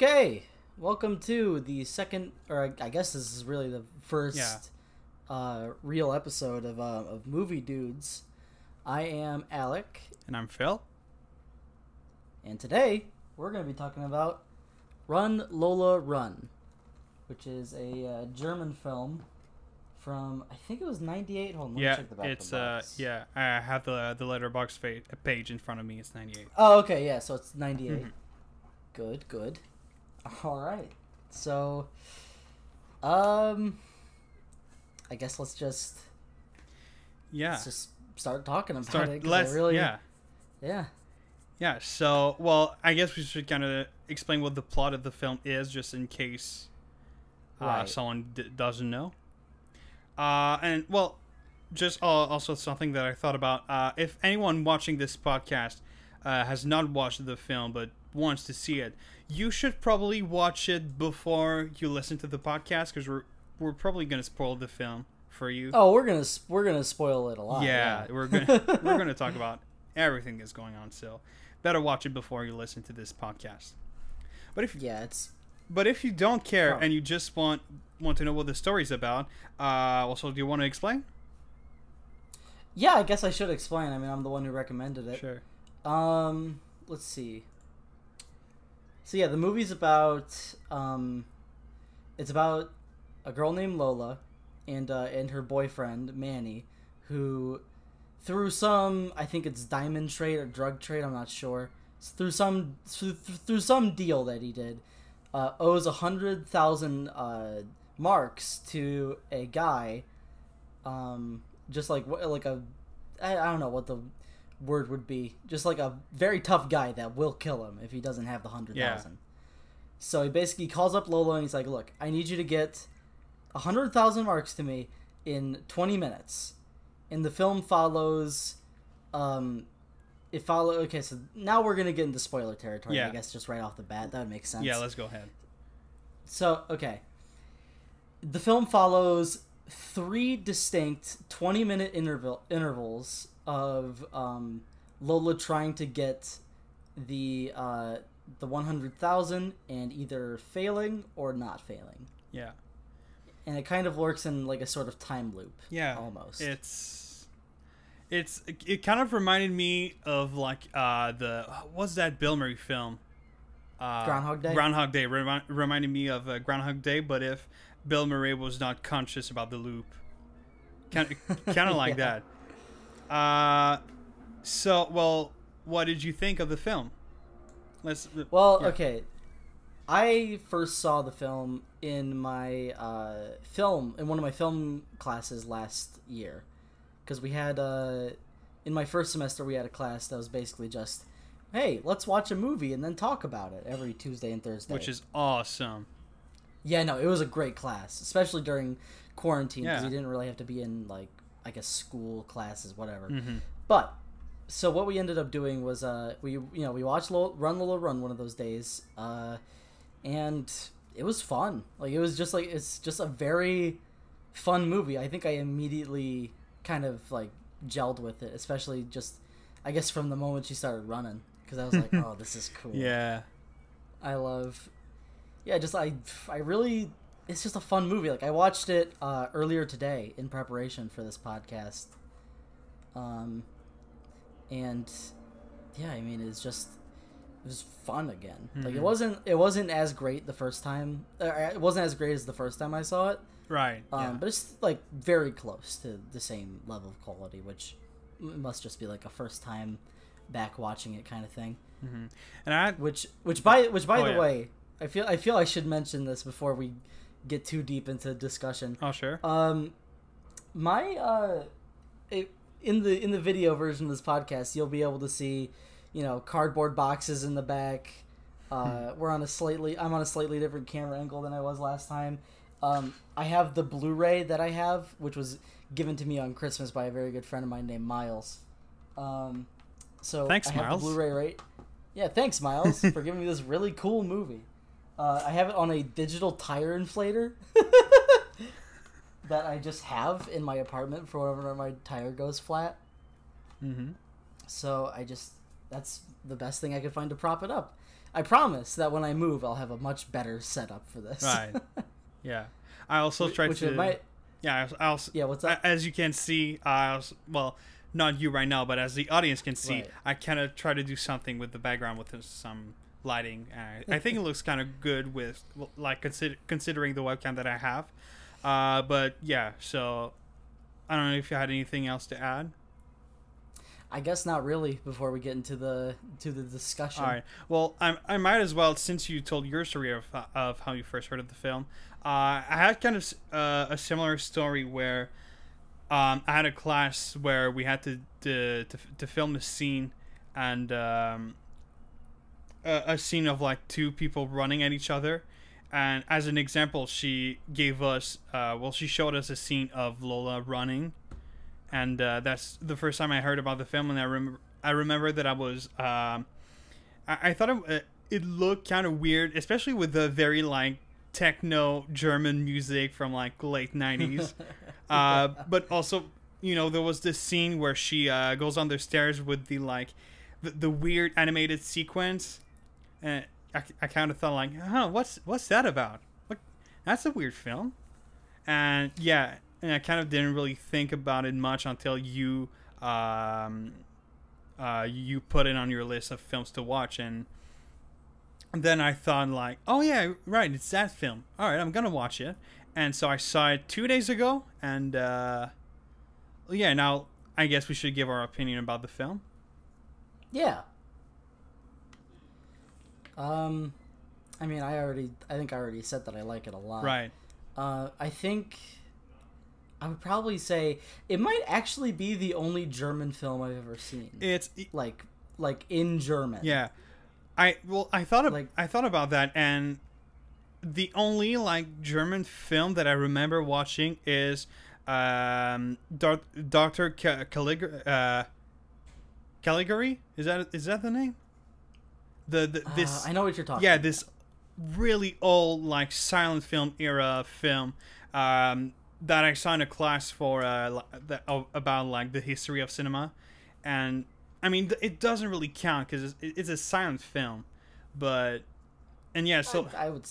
Okay, welcome to the second, or I guess this is really the first real episode of Movie Dudes. I am Alec. And I'm Phil. And today, we're going to be talking about Run, Lola, Run, which is a German film from, I think it was 98. Hold on, let me check the back of the box. Yeah, I have the Letterboxd page in front of me. It's 98. Oh, okay, yeah, so it's 98. Mm-hmm. Good, good. All right. So, I guess let's just start talking about it. So, well, I guess we should kind of explain what the plot of the film is, just in case someone doesn't know. And well, just also something that I thought about. If anyone watching this podcast has not watched the film, but wants to see it, you should probably watch it before you listen to the podcast, because we're probably gonna spoil the film for you. Oh, we're gonna spoil it a lot. Yeah. we're gonna talk about everything that's going on. So better watch it before you listen to this podcast. But if you don't care and you just want to know what the story's about, also, do you want to explain? Yeah, I guess I should explain. I mean, I'm the one who recommended it. Sure. Let's see. So yeah, the movie's about it's about a girl named Lola and her boyfriend Manny, who through some, I think it's diamond trade or drug trade, I'm not sure, through some deal that he did, owes 100,000 marks to a guy, just like a, I don't know what the word would be, just like a very tough guy that will kill him if he doesn't have the 100,000. So he basically calls up Lola and he's like, look, I need you to get 100,000 marks to me in 20 minutes. And the film follows okay, so now we're gonna get into spoiler territory, I guess, just right off the bat. That would make sense. Yeah, let's go ahead. So okay, the film follows three distinct 20-minute intervals of Lola trying to get the 100,000 and either failing or not failing. Yeah. And it kind of works in like a sort of time loop. Yeah. Almost. It kind of reminded me of like what's that Bill Murray film? Groundhog Day. Groundhog Day reminded me of Groundhog Day, but if Bill Murray was not conscious about the loop. Kind of like that. So, well, what did you think of the film? Okay, I first saw the film in one of my film classes last year, because we had in my first semester we had a class that was basically just, hey, let's watch a movie and then talk about it every Tuesday and Thursday, which is awesome. Yeah, no, it was a great class, especially during quarantine, because you didn't really have to be in, like, I guess, school, classes, whatever. Mm-hmm. But so what we ended up doing was we watched Run Lola Run one of those days, and it was fun. Like, it was just like, it's just a very fun movie. I think I immediately kind of like gelled with it, especially just, I guess, from the moment she started running, because I was like, oh, this is cool. Yeah, I love. Yeah, just I really. It's just a fun movie. Like, I watched it earlier today in preparation for this podcast, and yeah, I mean, it was fun again. Mm-hmm. Like, it wasn't as great the first time. It wasn't as great as the first time I saw it. Right. But it's like very close to the same level of quality, which must just be like a first time back watching it kind of thing. Mm-hmm. And by the way, I feel I should mention this before we get too deep into discussion. Oh, sure. In the video version of this podcast, you'll be able to see, you know, cardboard boxes in the back. I'm on a slightly different camera angle than I was last time. I have the Blu-ray that I have, which was given to me on Christmas by a very good friend of mine named Miles. So thanks, Miles. The Blu-ray, right? Yeah, thanks, Miles, for giving me this really cool movie. I have it on a digital tire inflator that I just have in my apartment for whenever my tire goes flat. Mm-hmm. So that's the best thing I could find to prop it up. I promise that when I move, I'll have a much better setup for this. Right. Yeah. I also tried to... Yeah, what's that? As you can see, well, not you right now, but as the audience can see, right. I kind of try to do something with the background with some lighting. I think it looks kind of good with, like, considering the webcam that I have. But, yeah, so... I don't know if you had anything else to add. I guess not really. Before we get into the discussion, all right. Well, I might as well, since you told your story of how you first heard of the film. I had kind of a similar story where I had a class where we had to film a scene, and a scene of like two people running at each other. And as an example, she gave us, well, she showed us a scene of Lola running, and that's the first time I heard about the film. And I remember that I was, I thought it looked kind of weird, especially with the very like techno German music from like late 90s. But also, you know, there was this scene where she goes on the stairs with the like the weird animated sequence. And I kind of thought like, huh, what's that about? Like, that's a weird film. And yeah, and I kind of didn't really think about it much until you you put it on your list of films to watch, and then I thought like, oh yeah, right, it's that film. All right, I'm gonna watch it. And so I saw it 2 days ago, and yeah, now I guess we should give our opinion about the film. Yeah. I mean, I think I already said that I like it a lot. Right. I think I would probably say it might actually be the only German film I've ever seen. It's like in German. Yeah. I thought about that, and the only like German film that I remember watching is Dr. Caligari. Is that the name? This I know what you're talking. Yeah, about. This really old like silent film era film that I saw in a class for about like the history of cinema, and I mean it doesn't really count because it's a silent film, but and yeah, so I would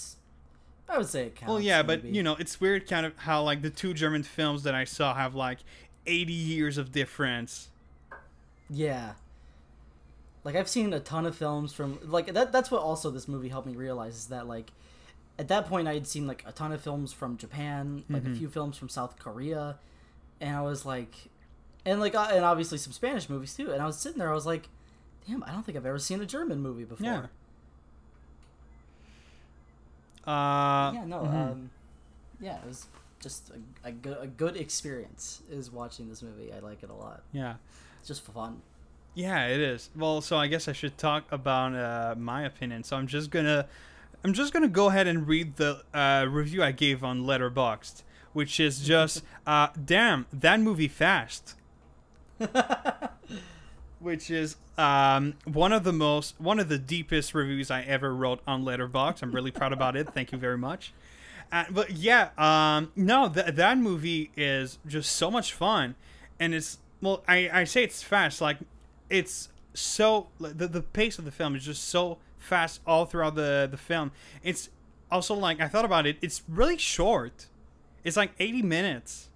say it counts. Well, yeah, maybe. But you know, it's weird kind of how like the two German films that I saw have like 80 years of difference. Yeah. Like, I've seen a ton of films from... Like, that's what also this movie helped me realize, is that, like... At that point, I had seen, like, a ton of films from Japan. Like, a few films from South Korea. And I was, like... And obviously some Spanish movies, too. And I was sitting there, I was like... Damn, I don't think I've ever seen a German movie before. Yeah. Yeah, no. Yeah, it was just a good experience, is watching this movie. I like it a lot. Yeah. It's just fun. Yeah, it is. Well, so I guess I should talk about my opinion. So I'm just gonna go ahead and read the review I gave on Letterboxd, which is just, damn, that movie fast. Which is one of the deepest reviews I ever wrote on Letterboxd. I'm really proud about it. Thank you very much. But yeah, no, that movie is just so much fun, and it's, well, I say it's fast, like. It's so the pace of the film is just so fast all throughout the film. It's also like, I thought about it, it's really short. It's like 80 minutes.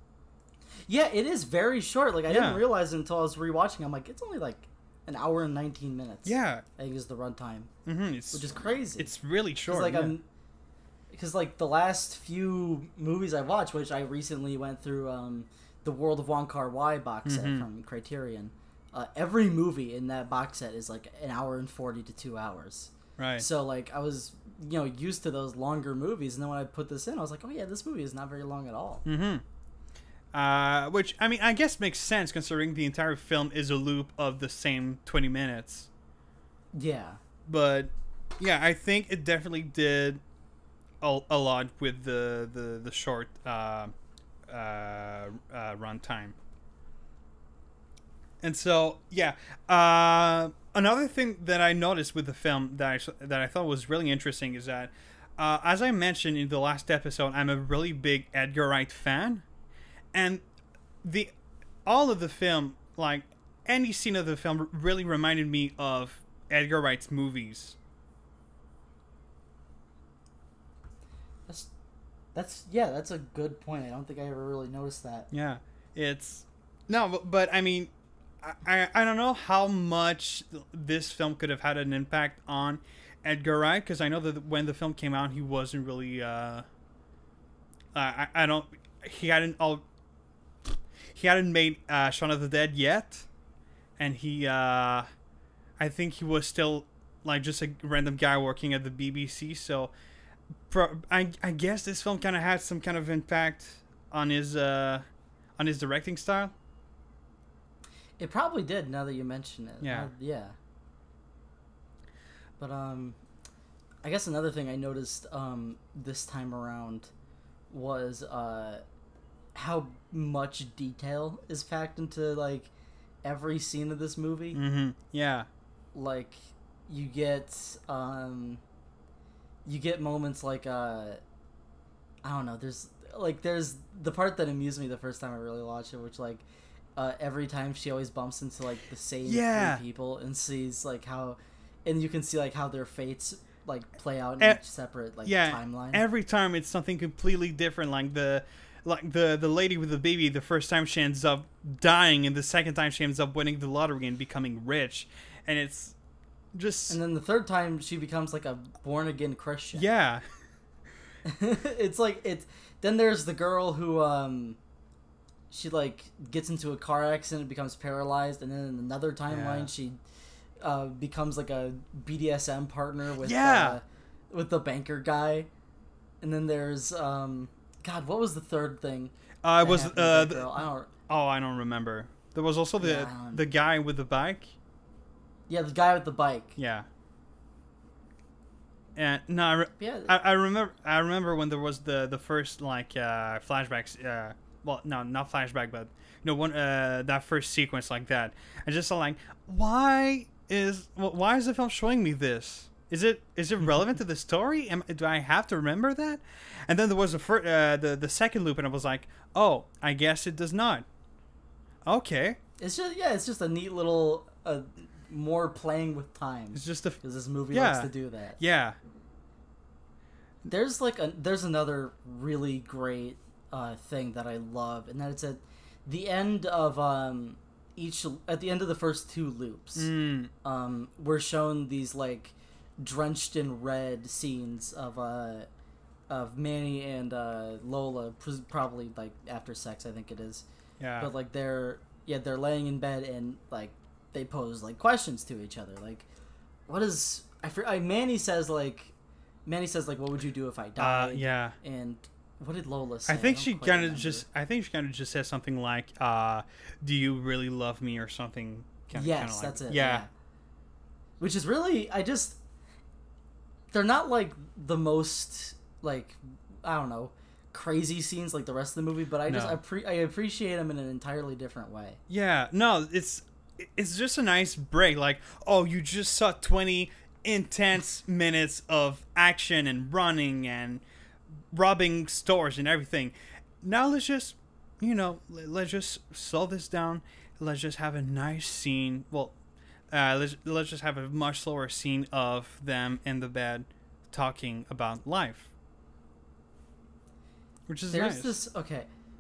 Yeah, it is very short. Like, I didn't realize it until I was rewatching. I'm like, it's only like an hour and 19 minutes. Yeah, I think is the runtime. Which is crazy. It's really short. Like, because like the last few movies I watched, which I recently went through the World of Wong Kar-wai box set from Criterion. Every movie in that box set is like an hour and 40 to 2 hours. Right. So like I was, you know, used to those longer movies, and then when I put this in, I was like, oh yeah, this movie is not very long at all. Which I mean, I guess makes sense considering the entire film is a loop of the same 20 minutes. Yeah. But yeah, I think it definitely did a lot with the short runtime. And so, yeah, another thing that I noticed with the film that I thought was really interesting is that, as I mentioned in the last episode, I'm a really big Edgar Wright fan. And all of the film, like, any scene of the film really reminded me of Edgar Wright's movies. That's a good point. I don't think I ever really noticed that. Yeah, it's no, but I mean, I don't know how much this film could have had an impact on Edgar Wright, because I know that when the film came out, he wasn't really he hadn't made Shaun of the Dead yet, and he I think he was still like just a random guy working at the BBC, so. I guess this film kind of had some kind of impact on his directing style. It probably did, now that you mention it. Yeah. Yeah. But I guess another thing I noticed this time around was how much detail is packed into like every scene of this movie. Mm-hmm. Yeah. Like you get moments like, I don't know, there's the part that amused me the first time I really watched it, which, like, every time she always bumps into, like, the same three people and sees, like, how, and you can see, like, how their fates, like, play out in each separate, like, timeline. Every time it's something completely different, like the lady with the baby, the first time she ends up dying, and the second time she ends up winning the lottery and becoming rich, and it's... And then the third time she becomes like a born again Christian. Yeah. It's like then there's the girl who she like gets into a car accident and becomes paralyzed, and then in another timeline she becomes like a BDSM partner with the banker guy. And then there's God, what was the third thing? It was I don't remember. There was also the guy with the bike. Yeah, the guy with the bike. Yeah. And no, I remember when there was the first like flashbacks. Well, no, not flashback, but you know, that first sequence like that. I just saw like, why is the film showing me this? Is it relevant to the story? Do I have to remember that? And then there was the second loop, and I was like, oh, I guess it does not. Okay. It's just a neat little. More playing with time. It's just because this movie likes to do that. Yeah. There's another really great thing that I love, and that it's at the end of the first two loops. Mm. We're shown these like drenched in red scenes of Manny and Lola, probably like after sex, I think it is. Yeah. But like they're laying in bed and like. They pose like questions to each other, like, "What is?" Manny says, "What would you do if I died?" Yeah. And what did Lola say? I think she kind of just says something like, "Do you really love me?" or something. Yes, like, that's it. Yeah. Which is really, they're not like the most like I don't know crazy scenes like the rest of the movie, but I appreciate them in an entirely different way. Yeah. No, it's just a nice break, like, oh, you just saw 20 intense minutes of action and running and robbing stores and everything. Now let's just, you know, let's just slow this down. Let's just have a nice scene. Well, let's just have a much slower scene of them in the bed talking about life, which is nice.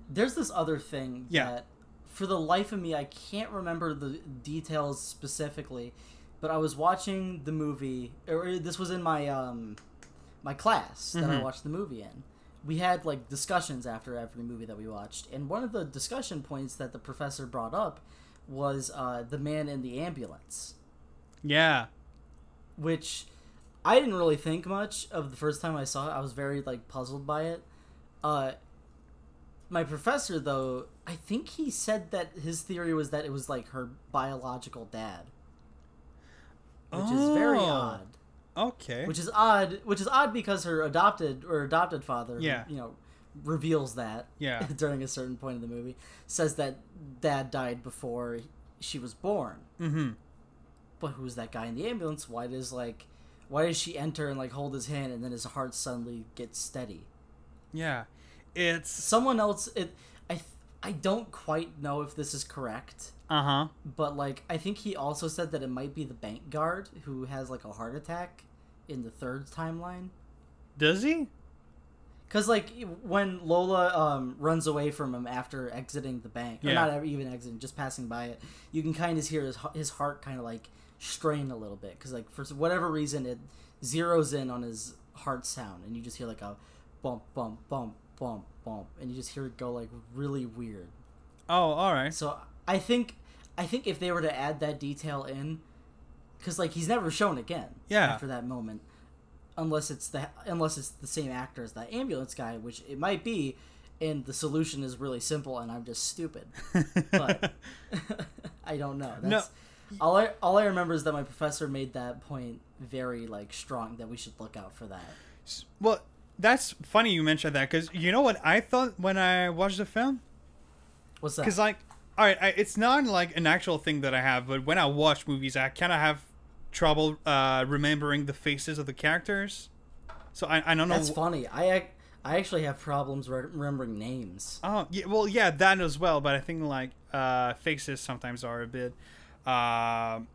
There's this other thing that for the life of me, I can't remember the details specifically, but I was watching the movie, or this was in my my class that I watched the movie in. We had like discussions after every movie that we watched, and one of the discussion points that the professor brought up was the man in the ambulance. Yeah, which I didn't really think much of the first time I saw it. I was very like puzzled by it. My professor, though, I think he said that his theory was that it was like her biological dad, which is very odd. Okay. Which is odd because her adopted father, who, you know, reveals that during a certain point of the movie, says that dad died before she was born. Mm-hmm. But who's that guy in the ambulance? Why does she enter and like hold his hand, and then his heart suddenly gets steady? Yeah. It's someone else. I don't quite know if this is correct. But like I think he also said that it might be the bank guard who has like a heart attack in the third timeline. Does he? Because, like, when Lola runs away from him after exiting the bank, or not even exiting, just passing by it, you can kind of hear his heart kind of, like, strain a little bit. Because, like, for whatever reason, it zeroes in on his heart sound, and you just hear, like, a bump, bump, bump, bump, bump, and you just hear it go, like, really weird. Oh, all right. So I think if they were to add that detail in, because, like, he's never shown again after that moment. Unless it's the same actor as that ambulance guy, which it might be, and the solution is really simple, and I'm just stupid. But I don't know. All I remember is that my professor made that point very, like, strong, that we should look out for that. Well, that's funny you mentioned that, because you know what I thought when I watched the film? What's that? Because, like, all right, it's not like an actual thing that I have, but when I watch movies, I kind of have trouble remembering the faces of the characters, so I don't know. That's funny. I actually have problems remembering names. Oh yeah, well yeah, that as well. But I think, like, faces sometimes are a bit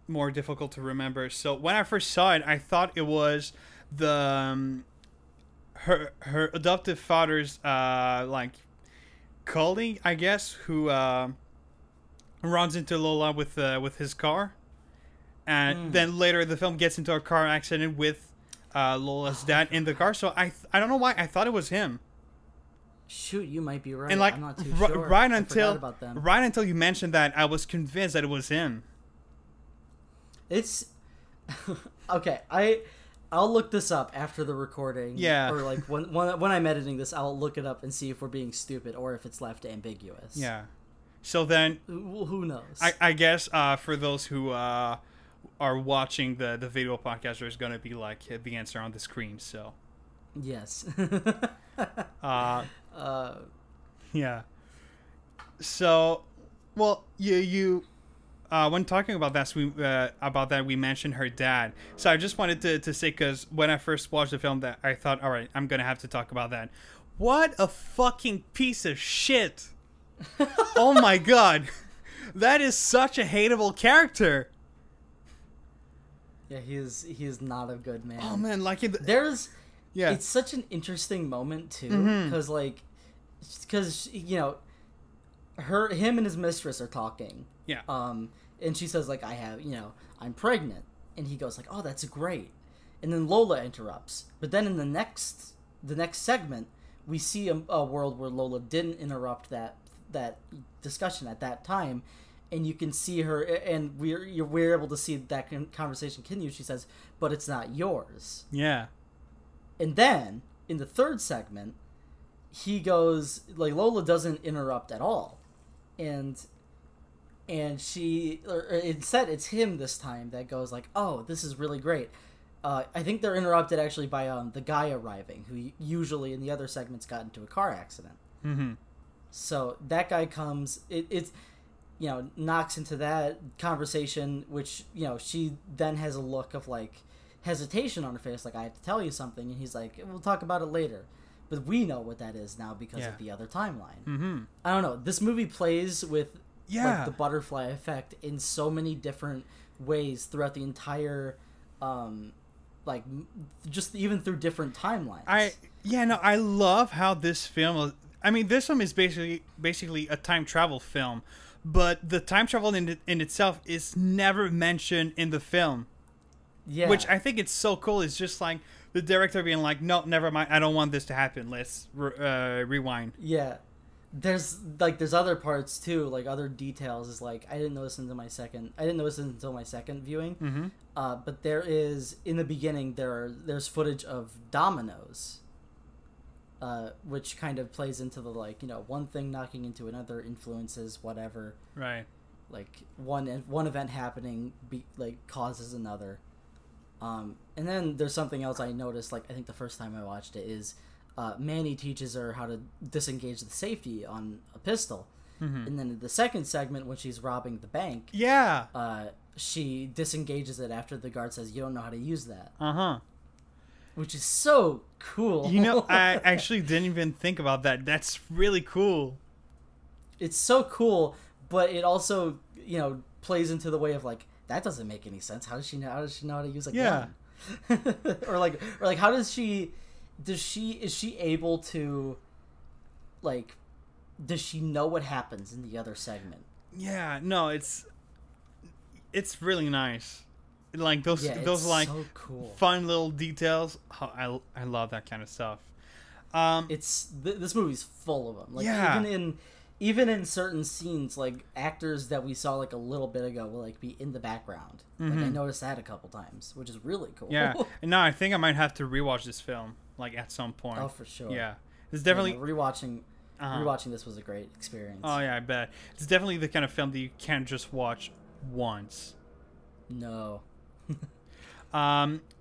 more difficult to remember. So when I first saw it, I thought it was the her adoptive father's like colleague, I guess, who runs into Lola with his car. And then later the film gets into a car accident with Lola's dad in the car. So I don't know why I thought it was him. Shoot, you might be right. And, like, I'm not too sure. Right until you mentioned that, I was convinced that it was him. It's okay. I'll look this up after the recording. Yeah. Or, like, when I'm editing this, I'll look it up and see if we're being stupid or if it's left ambiguous. Yeah. So then, who knows? I guess for those who are watching the video podcast, there's gonna be, like, the answer on the screen. So yes. Yeah. So, well, you when talking about that, we mentioned her dad. So I just wanted to say, because when I first watched the film, that I thought, all right, I'm gonna have to talk about that. What a fucking piece of shit! Oh my god, that is such a hateable character. Yeah, he is not a good man. Oh man, like it's such an interesting moment too, because because you know, him and his mistress are talking. Yeah. And she says, like, I'm pregnant, and he goes, like, oh, that's great, and then Lola interrupts. But then in the next segment, we see a world where Lola didn't interrupt that discussion at that time. And you can see her, and we're able to see that conversation continue. She says, but it's not yours. Yeah. And then, in the third segment, he goes, like, Lola doesn't interrupt at all. And instead, it's him this time that goes, like, oh, this is really great. I think they're interrupted, actually, by the guy arriving, who usually in the other segments got into a car accident. Mm-hmm. So that guy comes, it's... you know, knocks into that conversation, which, you know, she then has a look of, like, hesitation on her face, like, I have to tell you something, and he's like, we'll talk about it later. But we know what that is now because of the other timeline. Mm-hmm. I don't know. This movie plays with, like, the butterfly effect in so many different ways throughout the entire, like, just even through different timelines. I love how this film, I mean, this film is basically a time travel film. But the time travel in itself is never mentioned in the film. Yeah. Which I think it's so cool. It's just like the director being like, no, never mind. I don't want this to happen. Let's rewind. Yeah. There's other parts too. Like, other details is, like, I didn't notice until my second viewing. Mm-hmm. But there is, in the beginning, there's footage of dominoes. Which kind of plays into the, like, you know, one thing knocking into another influences whatever. Right. Like, one event happening causes another. And then there's something else I noticed, like, I think the first time I watched it is Manny teaches her how to disengage the safety on a pistol. Mm-hmm. And then in the second segment, when she's robbing the bank. Yeah. She disengages it after the guard says, you don't know how to use that. Uh-huh. Which is so cool. You know, I actually didn't even think about that. That's really cool. It's so cool, but it also, you know, plays into the way of, like, that doesn't make any sense. How does she know how to use a gun? Or like how does she is she able to, like, does she know what happens in the other segment? Yeah, no, it's really nice. Like those like so cool, fun little details. Oh, I love that kind of stuff. This movie's full of them. Like yeah. Even in certain scenes, like actors that we saw like a little bit ago will like be in the background. Mm-hmm. Like I noticed that a couple times, which is really cool. Yeah. No, I think I might have to rewatch this film like at some point. Oh, for sure. Yeah. It's definitely rewatching this was a great experience. Oh yeah, I bet. It's definitely the kind of film that you can't just watch once. No.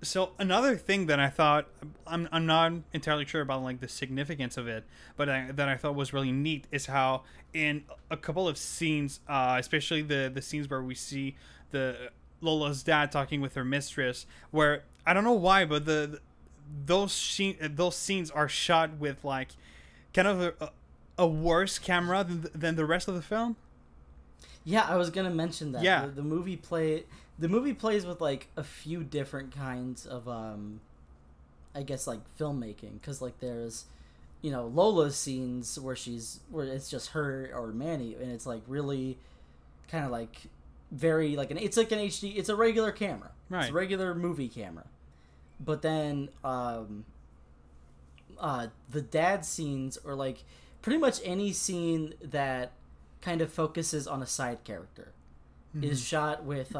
So another thing that I thought I'm not entirely sure about like the significance of it, but that I thought was really neat is how in a couple of scenes, especially the scenes where we see the Lola's dad talking with her mistress, where I don't know why, but those scenes are shot with like kind of a worse camera than the rest of the film. Yeah, I was gonna mention that. Yeah, the movie plays with like a few different kinds of, I guess like filmmaking, because like there's, you know, Lola's scenes where it's just her or Manny, and it's like really, kind of like very like it's like an HD, it's a regular camera, right? It's a regular movie camera, but then the dad scenes or like pretty much any scene that kind of focuses on a side character, mm-hmm, is shot with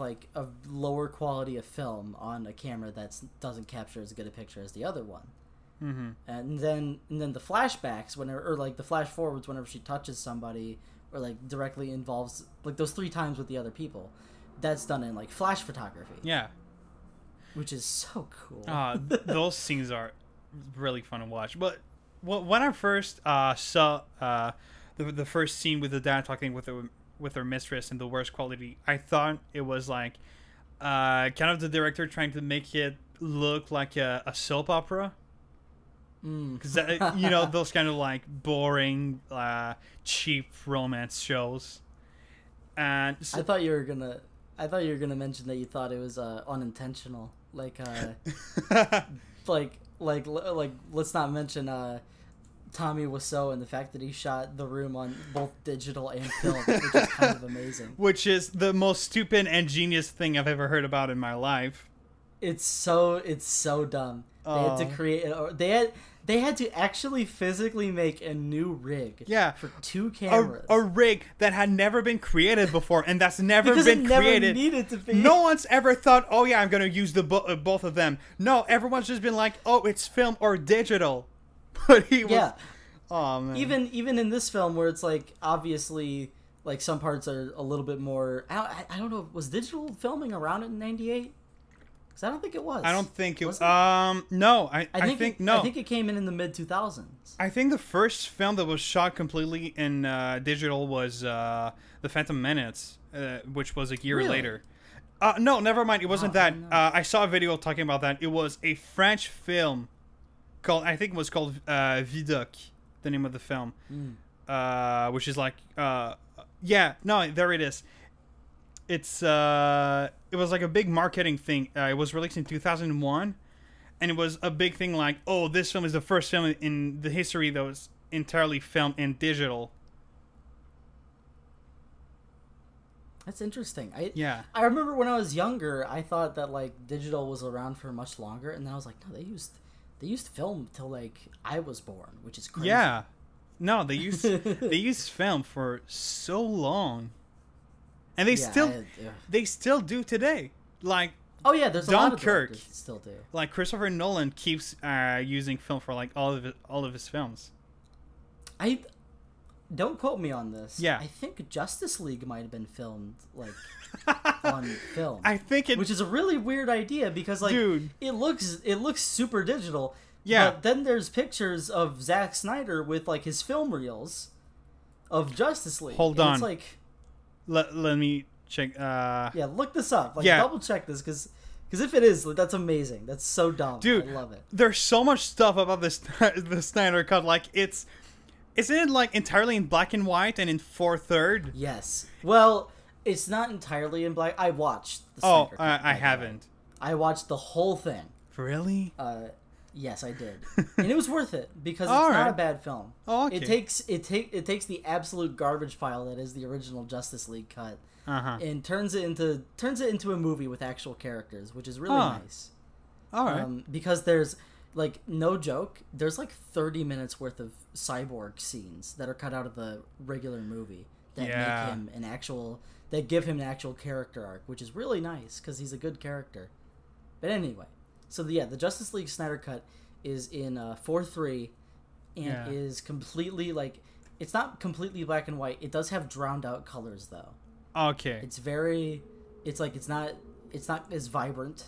like a lower quality of film on a camera that doesn't capture as good a picture as the other one. Mm-hmm. And then the flashbacks the flash forwards whenever she touches somebody or like directly involves like those three times with the other people, that's done in like flash photography. Yeah, which is so cool. Those scenes are really fun to watch. But when I first saw the first scene with the dad talking with her mistress in the worst quality, I thought it was like kind of the director trying to make it look like a soap opera, because you know, those kind of like boring cheap romance shows. And so, I thought you were gonna mention that you thought it was unintentional, like like let's not mention Tommy Wiseau and the fact that he shot The Room on both digital and film, which is kind of amazing. Which is the most stupid and genius thing I've ever heard about in my life. It's so dumb. They had to create it. They had to actually physically make a new rig. Yeah, for two cameras. A rig that had never been created before, and that's never been created. Never needed to be. No one's ever thought, "Oh yeah, I'm gonna use the both of them." No, everyone's just been like, "Oh, it's film or digital." But he was, yeah. Oh man. Even in this film, where it's like obviously like some parts are a little bit more. I don't know. Was digital filming around in '98? Because I don't think it was. I don't think it was. No, I think no. I think it came in the mid 2000s. I think the first film that was shot completely in digital was The Phantom Menace, which was a year later. No, never mind. It wasn't that. No. I saw a video talking about that. It was a French film. I think it was called Vidocq, the name of the film, which is like, yeah, no, there it is. It's it was like a big marketing thing. It was released in 2001, and it was a big thing like, oh, this film is the first film in the history that was entirely filmed in digital. That's interesting. I remember when I was younger, I thought that like digital was around for much longer, and then I was like, no, they used film till like I was born, which is crazy. Yeah, no, they used film for so long, and they still do today. Like, oh yeah, there's Dunkirk. A lot of still do. Like Christopher Nolan keeps using film for like all of his films. I don't quote me on this. Yeah, I think Justice League might have been filmed like on film. I think which is a really weird idea, because like, dude, it looks super digital. Yeah. But then there's pictures of Zack Snyder with like his film reels of Justice League. Hold on. It's like, let me check. Yeah, look this up. Like, yeah, double check this, because if it is, that's amazing. That's so dumb, dude. I love it. There's so much stuff about this the Snyder Cut. Like, isn't it like entirely in black and white and in 4:3? Yes. Well, it's not entirely in black. I watched the Snyder Cut. I haven't. I watched the whole thing. Really? Yes, I did, and it was worth it because it's not a bad film. Oh, okay. It takes the absolute garbage file that is the original Justice League cut, and turns it into a movie with actual characters, which is really nice. All right, because there's like no joke, there's like 30 minutes worth of cyborg scenes that are cut out of the regular movie that make him an actual character arc, which is really nice because he's a good character. But anyway. So, the Justice League Snyder Cut is in 4:3 and is completely, like, it's not completely black and white. It does have drowned out colors, though. Okay. It's very, it's not as vibrant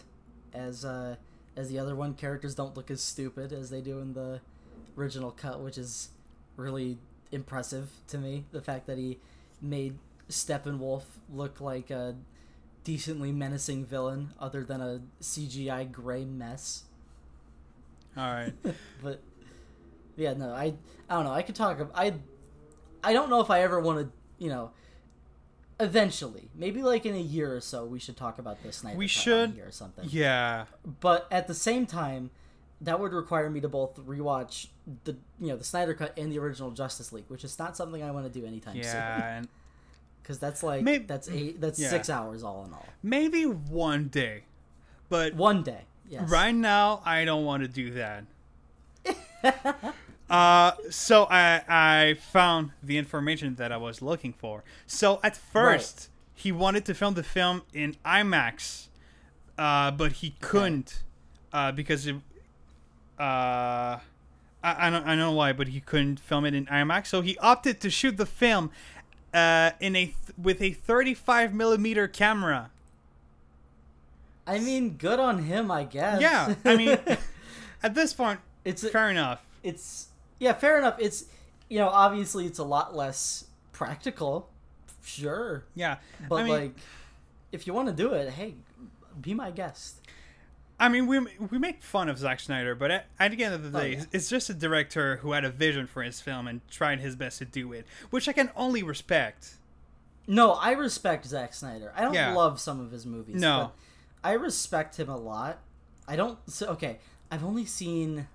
as the other one. Characters don't look as stupid as they do in the original cut, which is really impressive to me. The fact that he made Steppenwolf look like a decently menacing villain other than a CGI gray mess. All right. But yeah, no, I don't know. I could talk about, I don't know if I ever want to, you know, eventually, maybe like in a year or so, we should talk about this Snyder Cut or something. Yeah. But at the same time, that would require me to both rewatch the Snyder Cut and the original Justice League, which is not something I want to do anytime soon. Yeah. And because that's like, maybe, that's 6 hours all in all. Maybe one day. But one day, yes. Right now, I don't want to do that. So I found the information that I was looking for. So at first, he wanted to film the film in IMAX, but he couldn't because it... I don't know why, but he couldn't film it in IMAX. So he opted to shoot the film with a 35mm camera. I mean, good on him, I guess. Yeah, I mean, at this point, fair enough. It's fair enough. It's, you know, obviously it's a lot less practical. Sure. Yeah, but I mean, like, if you want to do it, hey, be my guest. I mean, we make fun of Zack Snyder, but at the end of the day, it's just a director who had a vision for his film and tried his best to do it, which I can only respect. No, I respect Zack Snyder. I don't love some of his movies. No. But I respect him a lot. I don't... So, okay, I've only seen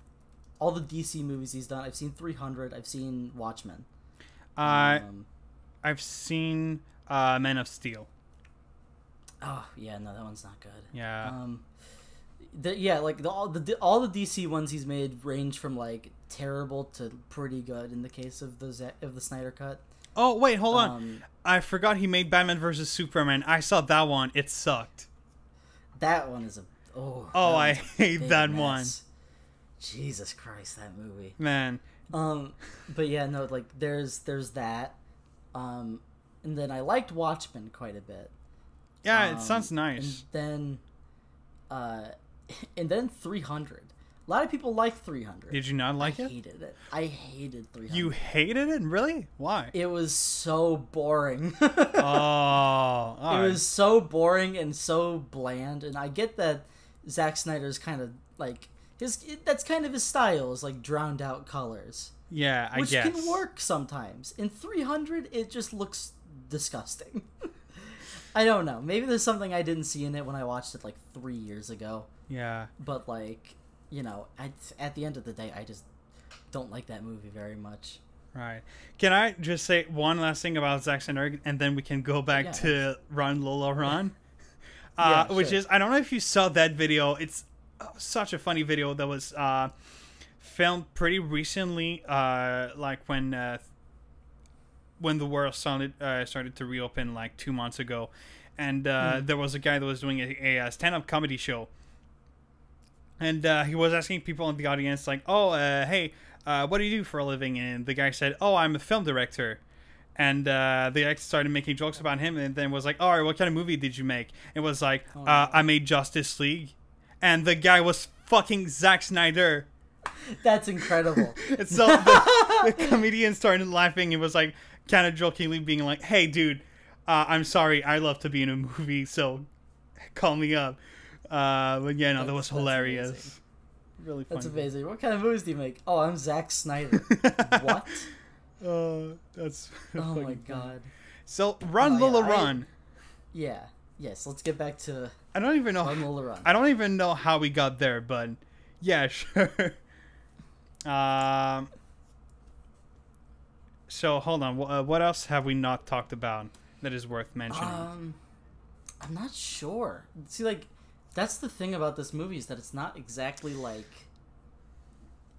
all the DC movies he's done. I've seen 300. I've seen Watchmen. I've seen Man of Steel. Oh, yeah, no, that one's not good. Yeah. All the DC ones he's made range from like terrible to pretty good in the case of the Snyder Cut. Oh wait, hold on! I forgot he made Batman vs Superman. I saw that one. It sucked. That one is I hate that one. Jesus Christ, that movie, man. But yeah, no, like there's that. And then I liked Watchmen quite a bit. Yeah, it sounds nice. And then 300. A lot of people like 300. Did you not like it? I hated it. I hated 300. You hated it? Really? Why? It was so boring. It was so boring and so bland. And I get that Zack Snyder's kind of like that's kind of his style, is like drowned out colors. Yeah, I guess. Which can work sometimes. In 300, it just looks disgusting. I don't know. Maybe there's something I didn't see in it when I watched it like 3 years ago. Yeah. But like, you know, at the end of the day, I just don't like that movie very much. Right. Can I just say one last thing about Zack Snyder, and then we can go back to Run, Lola, Run? Sure. Which is, I don't know if you saw that video. It's such a funny video that was filmed pretty recently, like when the world started to reopen like 2 months ago, and there was a guy that was doing a stand-up comedy show, and he was asking people in the audience like, hey, what do you do for a living? And the guy said, oh, I'm a film director. And they started making jokes about him, and then was like, all right, what kind of movie did you make? It was like, I made Justice League. And the guy was fucking Zack Snyder. That's incredible. And so the comedian started laughing and was like, kind of jokingly being like, hey, dude, I'm sorry. I love to be in a movie, so call me up. But yeah, no, that was hilarious. Amazing. Really funny. That's amazing. What kind of movies do you make? Oh, I'm Zack Snyder. What? That's... Oh, my God. So, Run, Lola, Run. Yeah. Yes, let's get back to... I don't even know how we got there, but... Yeah, sure. So hold on. What else have we not talked about that is worth mentioning? I'm not sure. See, like, that's the thing about this movie is that it's not exactly like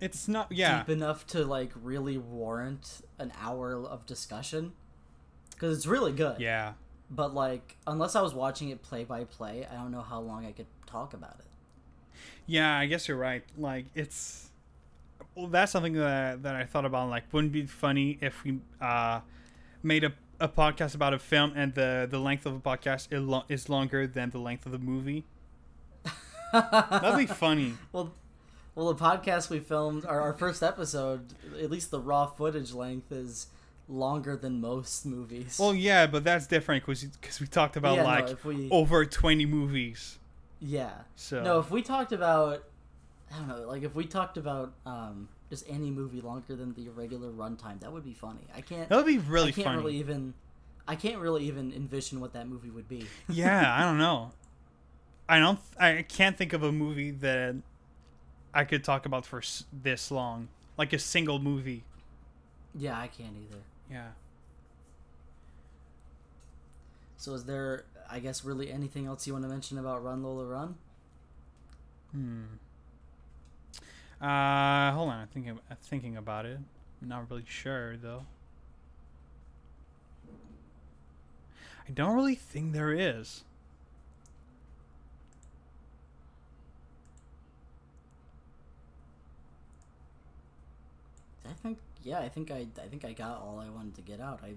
it's not deep enough to like really warrant an hour of discussion because it's really good. Yeah. But like, unless I was watching it play by play, I don't know how long I could talk about it. Yeah, I guess you're right. Like, it's well, that's something that I thought about. Like, wouldn't it be funny if we made a podcast about a film and the length of a podcast is longer than the length of the movie? That'd be funny. Well, the podcast we filmed, our first episode, at least the raw footage length is longer than most movies. Well, yeah, but that's different because we talked about over 20 movies. Yeah. So no, if we talked about, I don't know, like if we talked about just any movie longer than the regular runtime, that would be funny. That would be really funny. I can't really even envision what that movie would be. Yeah, I don't know. I can't think of a movie that I could talk about for this long, like a single movie. Yeah, I can't either. Yeah. So is there, I guess, really anything else you want to mention about Run, Lola, Run? Hold on. I'm thinking about it. I'm not really sure, though. I don't really think there is. I think I got all I wanted to get out. I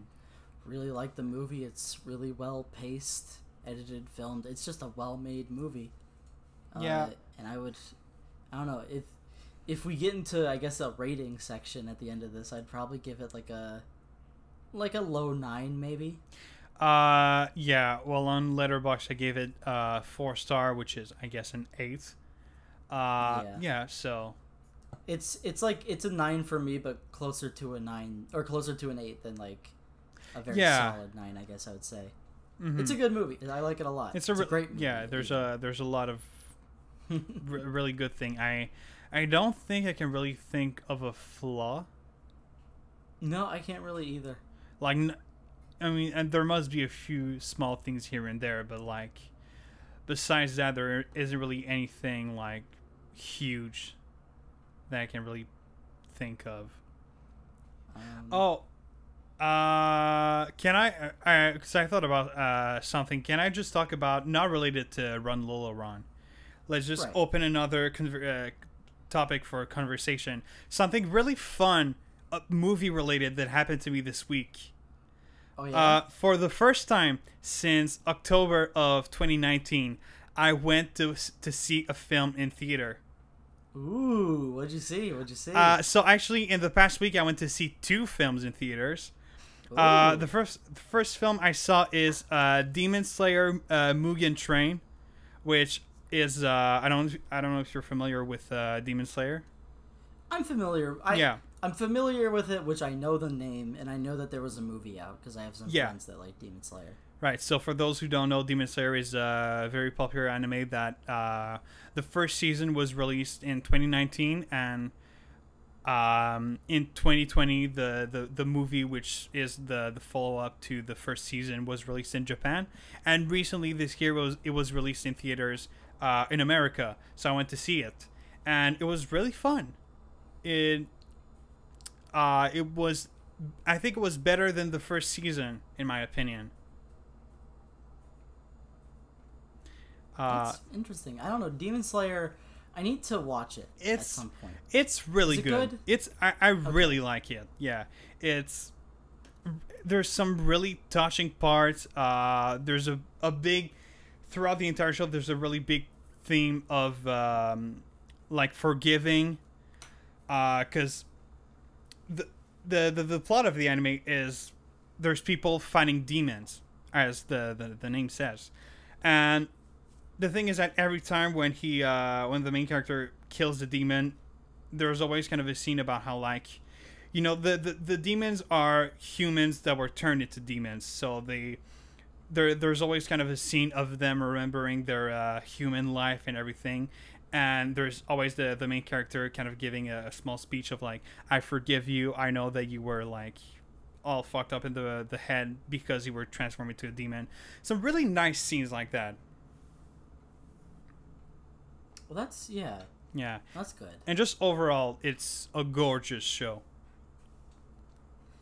really like the movie. It's really well paced, edited, filmed. It's just a well made movie. Yeah. And I don't know, if we get into, I guess, a rating section at the end of this, I'd probably give it like a low 9 maybe. Yeah. Well, on Letterboxd I gave it 4-star, which is, I guess, an 8. Yeah. So. It's like it's a 9 for me, but closer to a 9 or closer to an 8 than like a very solid 9, I guess I would say. Mm-hmm. It's a good movie. I like it a lot. It's a great movie. Yeah, there's a lot of really good thing. I don't think I can really think of a flaw. No, I can't really either. Like, I mean, and there must be a few small things here and there, but like besides that, there isn't really anything like huge that I can really think of. Can I? Because I thought about something. Can I just talk about, not related to Run, Lola, Run? Let's just open another topic for conversation. Something really fun, movie related, that happened to me this week. Oh yeah. For the first time since October of 2019, I went to see a film in theater. Ooh, what'd you see? So actually, in the past week, I went to see 2 films in theaters. The first film I saw is Demon Slayer Mugen Train, which is I don't know if you're familiar with Demon Slayer. I'm familiar. I'm familiar with it, which I know the name, and I know that there was a movie out because I have some friends that like Demon Slayer. Right, so for those who don't know, Demon Slayer is a very popular anime that the first season was released in 2019, and in 2020, the movie, which is the follow-up to the first season, was released in Japan, and recently this year it was released in theaters in America, so I went to see it, and it was really fun. It was, I think it was better than the first season, in my opinion. That's interesting. I don't know. Demon Slayer, I need to watch it at some point. It's really good. It's I really like it. Yeah. There's some really touching parts. There's a big, throughout the entire show, there's a really big theme of like forgiving, because the plot of the anime is there's people fighting demons, as the name says. And the thing is that every time when he, when the main character kills the demon, there's always kind of a scene about how, like, you know, the demons are humans that were turned into demons. So there's always kind of a scene of them remembering their human life and everything. And there's always the main character kind of giving a small speech of like, I forgive you. I know that you were like all fucked up in the head because you were transformed into a demon. Some really nice scenes like that. Well, that's, yeah. Yeah. That's good. And just overall, it's a gorgeous show.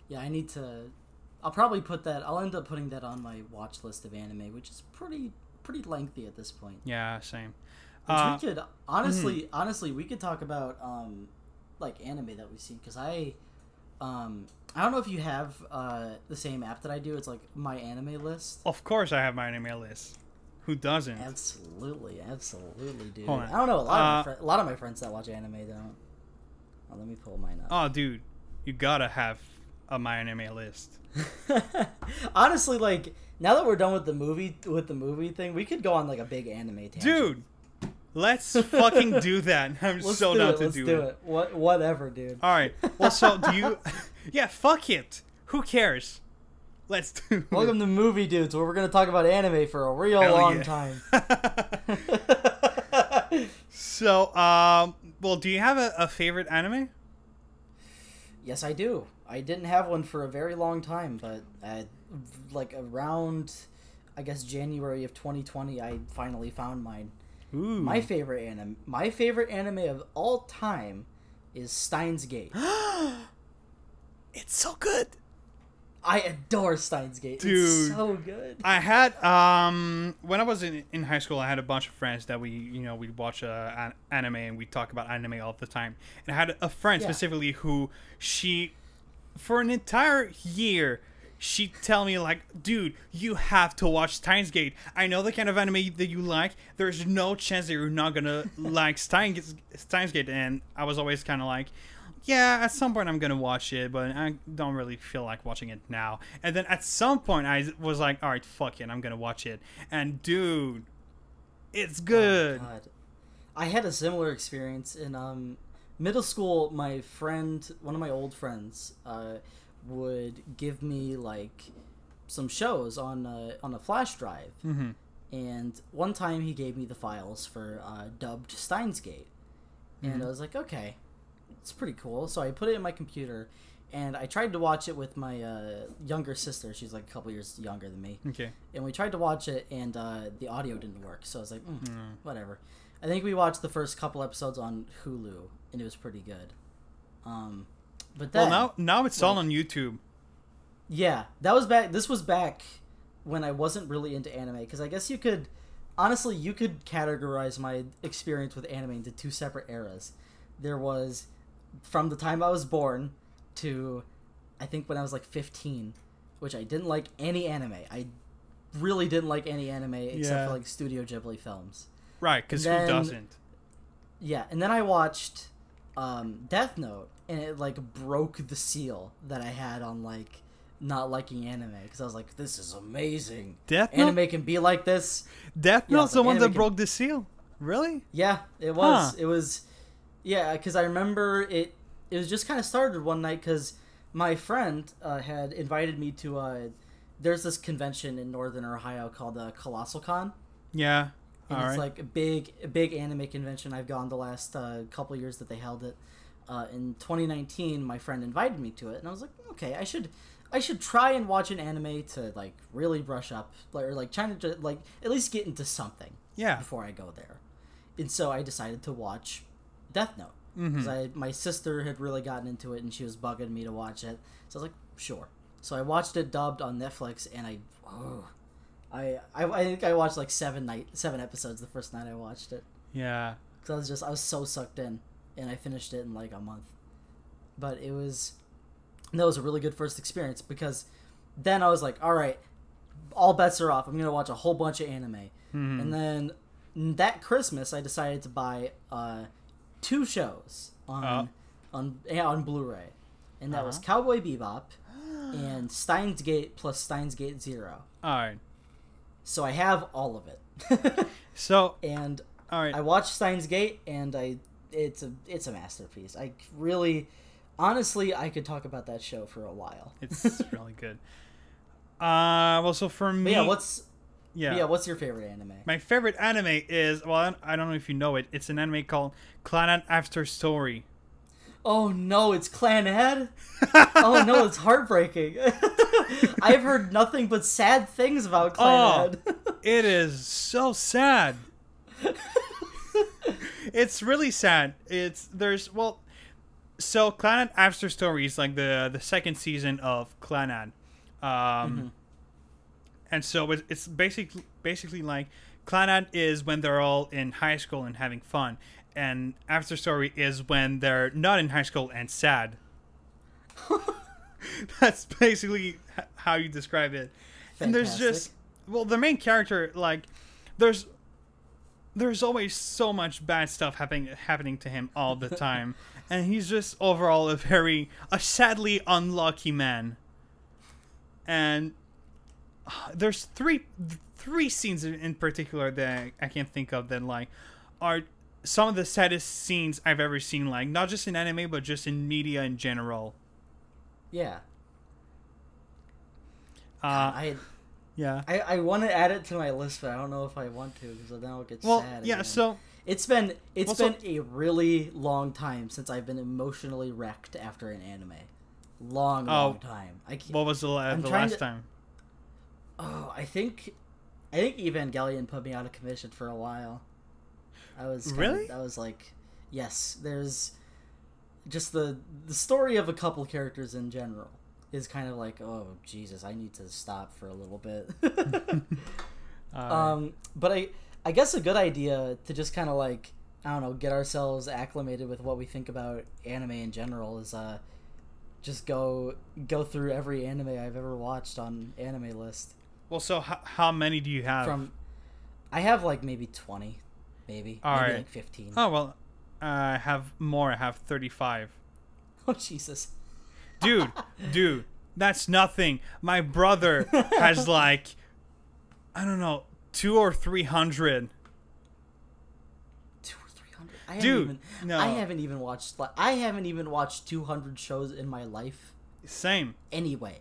Yeah, I need to... I'll probably put that... I'll end up putting that on my watch list of anime, which is pretty lengthy at this point. Yeah, same. Which we could... Honestly, we could talk about, like, anime that we've seen, because I don't know if you have the same app that I do. It's, like, my anime list. Of course I have my anime list. Who doesn't? Absolutely, absolutely, dude. I don't know. A lot of my friends that watch anime don't. Oh, let me pull mine up. Oh, dude. You gotta have... my anime list. Honestly, like, now that we're done with the movie thing, we could go on like a big anime tangent. Dude, let's fucking do that. I'm so down to do it. Whatever, dude. All right. Well, so do you? Yeah, fuck it. Who cares? Let's do it. Welcome to Movie Dudes, where we're gonna talk about anime for a real long time. So, well, do you have a favorite anime? Yes, I do. I didn't have one for a very long time, but like around, I guess, January of 2020, I finally found mine. Ooh. My favorite anime of all time is Steins Gate. It's so good. I adore Steins Gate. Dude, it's so good. I had when I was in high school, I had a bunch of friends that we'd watch anime and we talk about anime all the time. And I had a friend specifically who for an entire year, she'd tell me, like, dude, you have to watch Steins Gate. I know the kind of anime that you like. There's no chance that you're not going to like Steins Gate. And I was always kind of like, yeah, at some point I'm going to watch it, but I don't really feel like watching it now. And then at some point I was like, all right, fuck it. I'm going to watch it. And, dude, it's good. Oh, God. I had a similar experience in... middle school, one of my old friends, would give me, like, some shows on a flash drive. Mm-hmm. And one time he gave me the files for dubbed Steins Gate. Mm-hmm. And I was like, okay, it's pretty cool. So I put it in my computer, and I tried to watch it with my younger sister. She's, like, a couple years younger than me. Okay. And we tried to watch it, and the audio didn't work. So I was like, whatever. I think we watched the first couple episodes on Hulu, and it was pretty good. But then, well, now it's like, all on YouTube. Yeah, that was back. This was back when I wasn't really into anime, because I guess you could categorize my experience with anime into two separate eras. There was from the time I was born to, I think, when I was like 15, which I didn't like any anime. I really didn't like any anime except for like Studio Ghibli films. Right, because who doesn't? Yeah, and then I watched Death Note, and it, like, broke the seal that I had on, like, not liking anime, because I was like, this is amazing. Anime can be like this. Death Note's the one that broke the seal? Really? Yeah, it was. Huh. It was, yeah, because I remember it was just kind of started one night, because my friend had invited me to, there's this convention in Northern Ohio called the Colossal Con. Yeah. And it's like a big anime convention I've gone the last couple years that they held it. In 2019, my friend invited me to it, and I was like, okay, I should try and watch an anime to like really brush up, or like trying to like at least get into something before I go there. And so I decided to watch Death Note because my sister had really gotten into it, and she was bugging me to watch it. So I was like, sure. So I watched it dubbed on Netflix, and I think I watched like seven episodes the first night I watched it. Yeah, because I was so sucked in, and I finished it in like a month. But that was a really good first experience, because then I was like, all right, all bets are off. I'm gonna watch a whole bunch of anime. Mm-hmm. And then that Christmas, I decided to buy 2 shows on Blu-ray, and that was Cowboy Bebop and Steins Gate plus Steins Gate Zero. All right. So I have all of it. All right. I watched Steins Gate, and it's a masterpiece. I really, honestly, I could talk about that show for a while. It's really good. Well, so for me, yeah. What's Yeah. Yeah, what's your favorite anime? My favorite anime is, well, I don't know if you know it. It's an anime called Clannad After Story. Oh no, it's Clannad? Oh no, it's heartbreaking. I've heard nothing but sad things about Clannad. Oh, it is so sad. It's really sad. So Clannad After Story is like the second season of Clannad. And so it's basically like Clannad is when they're all in high school and having fun, and After Story is when they're not in high school and sad. That's basically how you describe it. Fantastic. And there's just, well, the main character, like, there's always so much bad stuff happening to him all the time. And he's just overall a sadly unlucky man. And there's three scenes in particular that I can think of that, like, are some of the saddest scenes I've ever seen, like, not just in anime, but just in media in general. Yeah. I want to add it to my list, but I don't know if I want to, because then I'll get sad again. So it's been a really long time since I've been emotionally wrecked after an anime. Long time. I can't, what was the last time? Oh, I think Evangelion put me out of commission for a while. Yes. There's just the story of a couple characters in general is kind of like, oh Jesus, I need to stop for a little bit. But I guess a good idea to just kind of like, I don't know, get ourselves acclimated with what we think about anime in general is just go through every anime I've ever watched on anime list. Well, so how many do you have? I have like maybe 20. Maybe like 15. Oh, well, I have more. I have 35. Oh, Jesus. Dude, that's nothing. My brother has like, I don't know, 200 or 300. 200 or 300? I haven't even watched. I haven't even watched 200 shows in my life. Same. Anyway.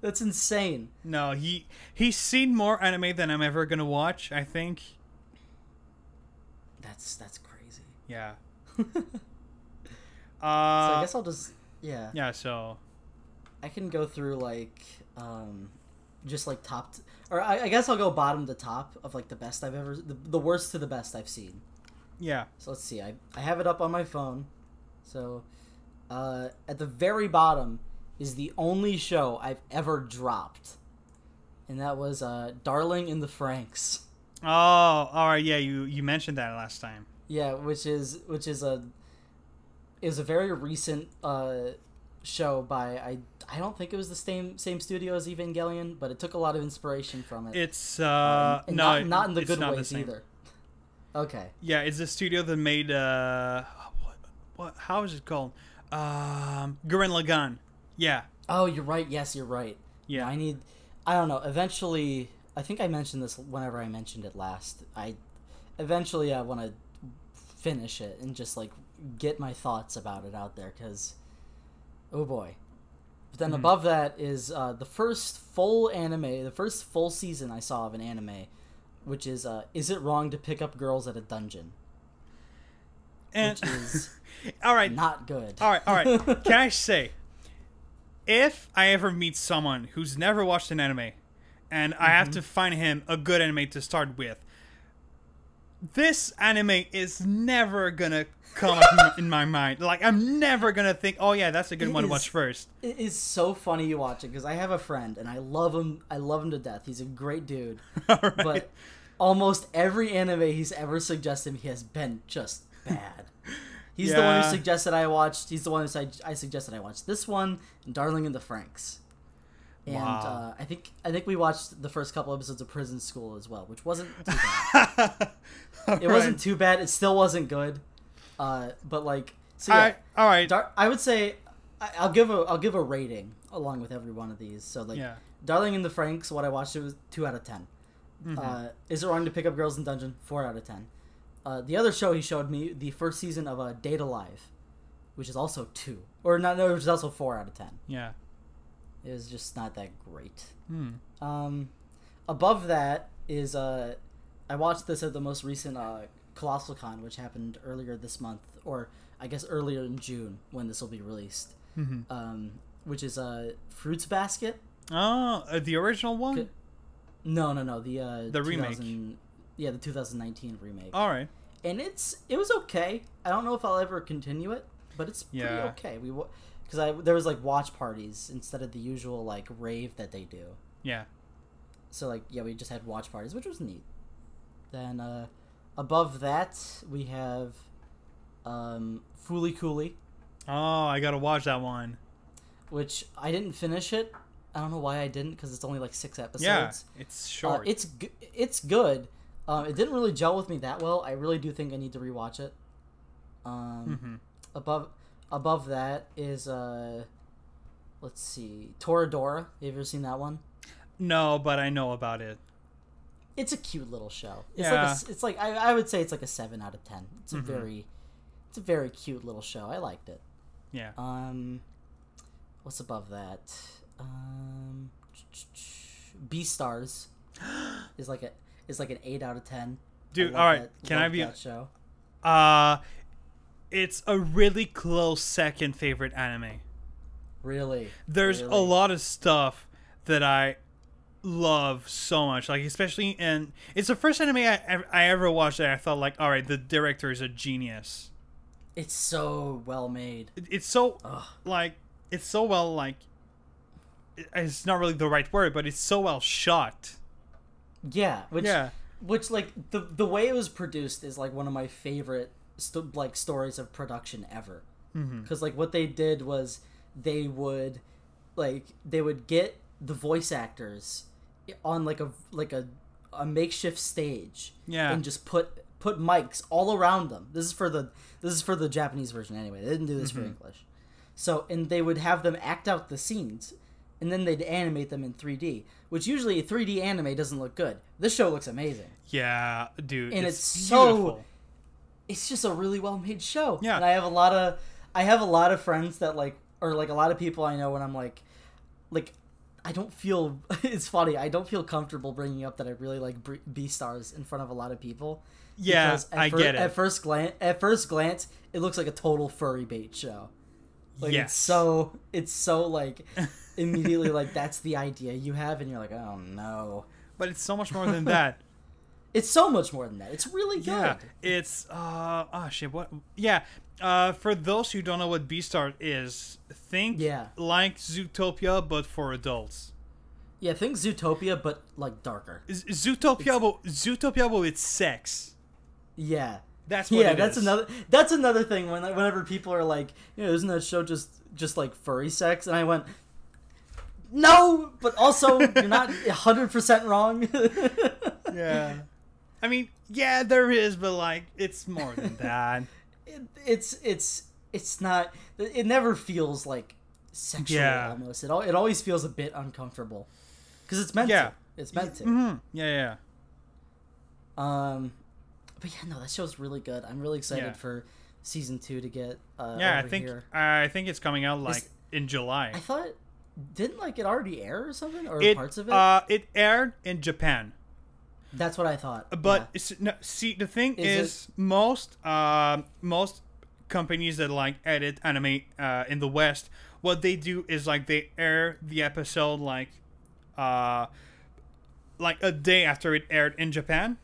That's insane. No, he's seen more anime than I'm ever gonna watch, I think. That's crazy. Yeah. So I guess I'll just yeah. So I can go through like just like I guess I'll go bottom to top of like the best I've ever, the worst to the best I've seen. Yeah. So let's see. I have it up on my phone. So at the very bottom is the only show I've ever dropped. And that was Darling in the Franxx. Oh, alright, yeah, you mentioned that last time. Yeah, which is a very recent show by I don't think it was the same studio as Evangelion, but it took a lot of inspiration from it. It's not in the good ways either. Okay. Yeah, it's the studio that made how is it called? Gurren Lagann. Yeah. Oh, you're right. Yes, you're right. Yeah. I don't know. Eventually, I think I mentioned this whenever I mentioned it last. Eventually I want to finish it and just like get my thoughts about it out there, because oh boy. But then above that is the first full season I saw of an anime, which is Is It Wrong to Pick Up Girls at a Dungeon? And which is all right. Not good. All right. Can I say, if I ever meet someone who's never watched an anime and I have to find him a good anime to start with, this anime is never gonna come up in my mind. Like, I'm never gonna think, oh yeah, that's a good one to watch first. It is so funny you watch it, because I have a friend and I love him to death. He's a great dude. Right. But almost every anime he's ever suggested he has been just bad. He's the one who suggested I watched. He's the one who I suggested I watched this one, and Darling in the Franxx, and wow. I think we watched the first couple episodes of Prison School as well, which wasn't too bad. It wasn't too bad. It still wasn't good, but like, so yeah. All right. I would say I'll give a rating along with every one of these. So like, Darling in the Franxx, what I watched, it was 2 out of 10. Is It Wrong to Pick Up Girls in Dungeon? 4 out of 10. The other show he showed me, the first season of Data Live, which is also 4 out of 10. Yeah. It was just not that great. Above that is I watched this at the most recent Colossal Con, which happened earlier this month, or I guess earlier in June when this will be released. Mm-hmm. Which is Fruits Basket. Oh, the original one? No. The remake. Yeah, the 2019 remake. All right. And it was okay. I don't know if I'll ever continue it, but it's pretty okay. There was like watch parties instead of the usual like rave that they do. Yeah. So we just had watch parties, which was neat. Then above that we have Foolie Cooley. Oh, I gotta watch that one. Which I didn't finish it. I don't know why I didn't, because it's only like 6 episodes. Yeah, it's short. It's good. It didn't really gel with me that well. I really do think I need to rewatch it. Above that is let's see, Toradora. Have you ever seen that one? No, but I know about it. It's a cute little show. I would say it's like a 7 out of 10. It's a very cute little show. I liked it. Yeah. What's above that? Beastars is like an 8 out of 10. Dude, all right. Can I be that show? It's a really close second favorite anime. Really? There's a lot of stuff that I love so much, it's the first anime I ever watched that I thought like, all right, the director is a genius. It's so well made. It's so well, it's not really the right word, but it's so well shot. Yeah, which the way it was produced is one of my favorite stories of production ever. Because what they did was they would get the voice actors on a makeshift stage, and just put mics all around them. This is for the Japanese version anyway. They didn't do this for English. So they would have them act out the scenes, and then they'd animate them in 3D, which usually a 3D anime doesn't look good. This show looks amazing. Yeah, dude, and it's beautiful. It's just a really well-made show. Yeah, and I have a lot of friends that a lot of people I know when I'm like. I don't feel... It's funny. I don't feel comfortable bringing up that I really like Beastars in front of a lot of people. Yeah, I get it. At first glance, it looks like a total furry bait show. Yes. It's so immediately, that's the idea you have, and you're like, oh, no. But it's so much more than that. It's so much more than that. It's really good. Yeah, it's... oh, shit. What? Yeah. For those who don't know what Beastars is, think like Zootopia, but for adults. Yeah, think Zootopia, but, darker. Zootopia, but with sex. Yeah. That's what it is. That's another thing whenever people are like, isn't that show just like furry sex? And I went, no, but also you're not 100% wrong. Yeah. I mean, yeah, there is, but, it's more than that. It's not... It never feels, sexual almost. It always feels a bit uncomfortable. Because it's meant to. It's meant to. Mm-hmm. Yeah, yeah. But, yeah, no, that show's really good. I'm really excited for Season 2 to get over here. I think it's coming out, in July. I thought... Didn't, it already air or something? Or parts of it? It aired in Japan. That's what I thought. But the thing is most companies that edit anime in the West, what they do is they air the episode a day after it aired in Japan.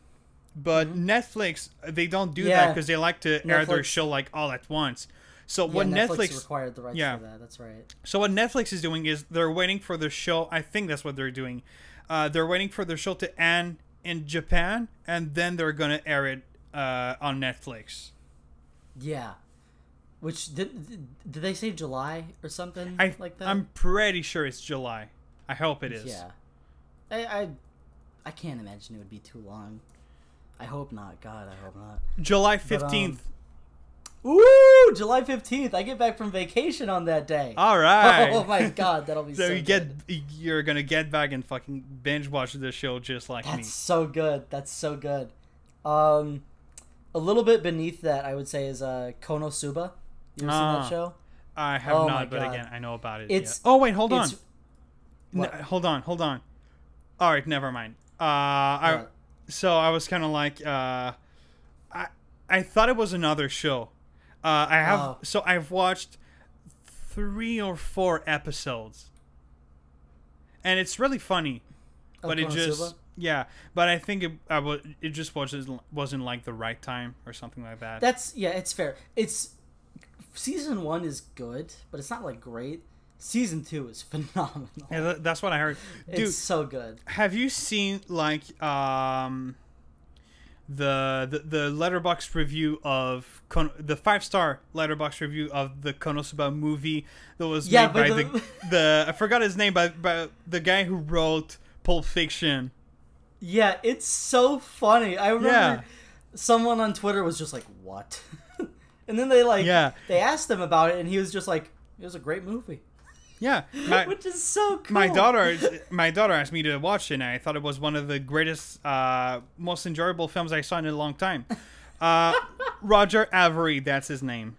But Netflix, they don't do that because they like to air their show all at once. So what Netflix required the rights for that. That's right. So what Netflix is doing is they're waiting for the show. I think that's what they're doing. They're waiting for the show to end in Japan, and then they're gonna air it on Netflix. Yeah, which did they say July or something like that? I'm pretty sure it's July. I hope it is. Yeah, I can't imagine it would be too long. I hope not. God, I hope not. July 15th. Ooh, July 15th. I get back from vacation on that day. All right. Oh my God, that'll be so good. You're going to get back and fucking binge watch this show just like me. That's so good. That's so good. A little bit beneath that, I would say, is Konosuba. You ever seen that show? I have not, but again, I know about it. Oh, wait, hold on. Hold on. All right, never mind. So I was kind of like, I thought it was another show. So I've watched 3 or 4 episodes, and it's really funny, but it just But I think it just wasn't like the right time or something like that. It's fair. It's season 1 is good, but it's not like great. Season 2 is phenomenal. Yeah, that's what I heard. Dude, it's so good. Have you seen like the Letterboxd review of the 5-star Letterboxd review of the Konosuba movie that was made by the I forgot his name, but the guy who wrote Pulp Fiction. Yeah, it's so funny. I remember someone on Twitter was just like, "What?" And then they they asked him about it, and he was just like, "It was a great movie." Yeah, which is so cool. My daughter asked me to watch it, and I thought it was one of the greatest, most enjoyable films I saw in a long time. Roger Avery, that's his name.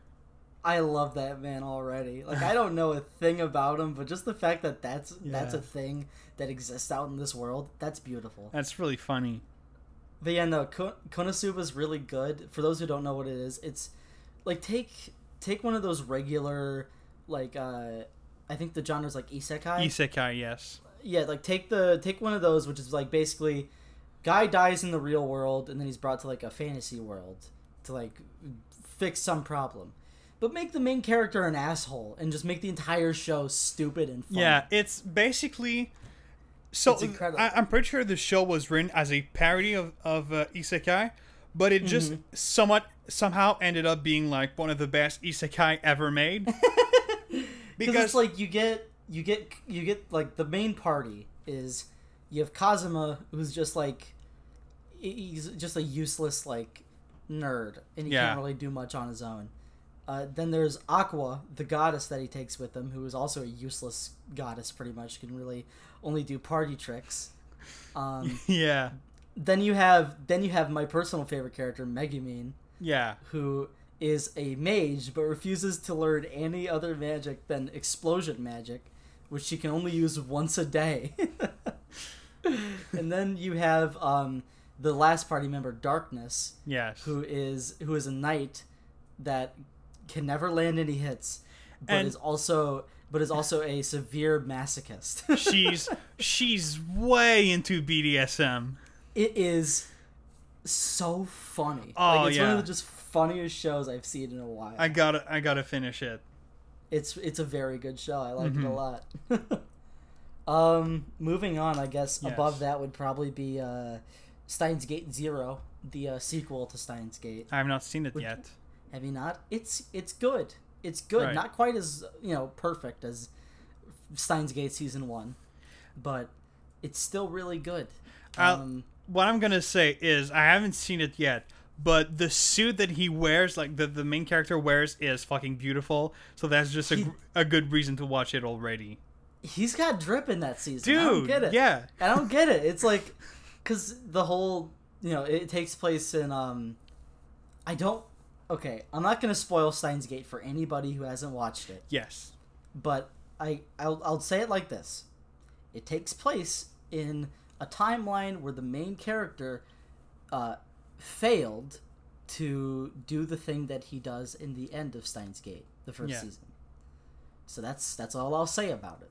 I love that man already. Like, I don't know a thing about him, but just the fact that that's a thing that exists out in this world, that's beautiful. That's really funny. But yeah, no, Konosuba's really good. For those who don't know what it is, it's like take one of those regular like. I think the genre's like isekai. Isekai, yes. Yeah, like take one of those, which is like basically, guy dies in the real world and then he's brought to like a fantasy world to like fix some problem, but make the main character an asshole and just make the entire show stupid and fun. Yeah, it's basically so. It's incredible. I'm pretty sure the show was written as a parody of isekai, but it just somehow ended up being like one of the best isekai ever made. Because it's like you get like the main party is you have Kazuma, who's just like he's just a useless like nerd and he can't really do much on his own. Then there's Aqua, the goddess that he takes with him, who is also a useless goddess pretty much, can really only do party tricks. Then you have my personal favorite character, Megumin. Yeah. Who is a mage but refuses to learn any other magic than explosion magic, which she can only use once a day. And then you have the last party member, Darkness, who is a knight that can never land any hits, but is also a severe masochist. she's way into BDSM. It is so funny. One of the just funniest shows I've seen in a while. I gotta finish it. It's a very good show. I like it a lot. Moving on, I guess above that would probably be Steins Gate 0, the sequel to Steins Gate. I have not seen it yet. Have you not? It's good. It's good. Right. Not quite as perfect as Steins Gate Season 1, but it's still really good. What I'm gonna say is I haven't seen it yet. But the suit that he wears, like the main character wears, is fucking beautiful. So that's just a good reason to watch it already. He's got drip in that season. Dude, I don't get it. Yeah. I don't get it. It's like, because the whole, it takes place in, okay, I'm not going to spoil Steins Gate for anybody who hasn't watched it. Yes. But I'll say it like this. It takes place in a timeline where the main character, failed to do the thing that he does in the end of Steins Gate, the first season. So that's all I'll say about it.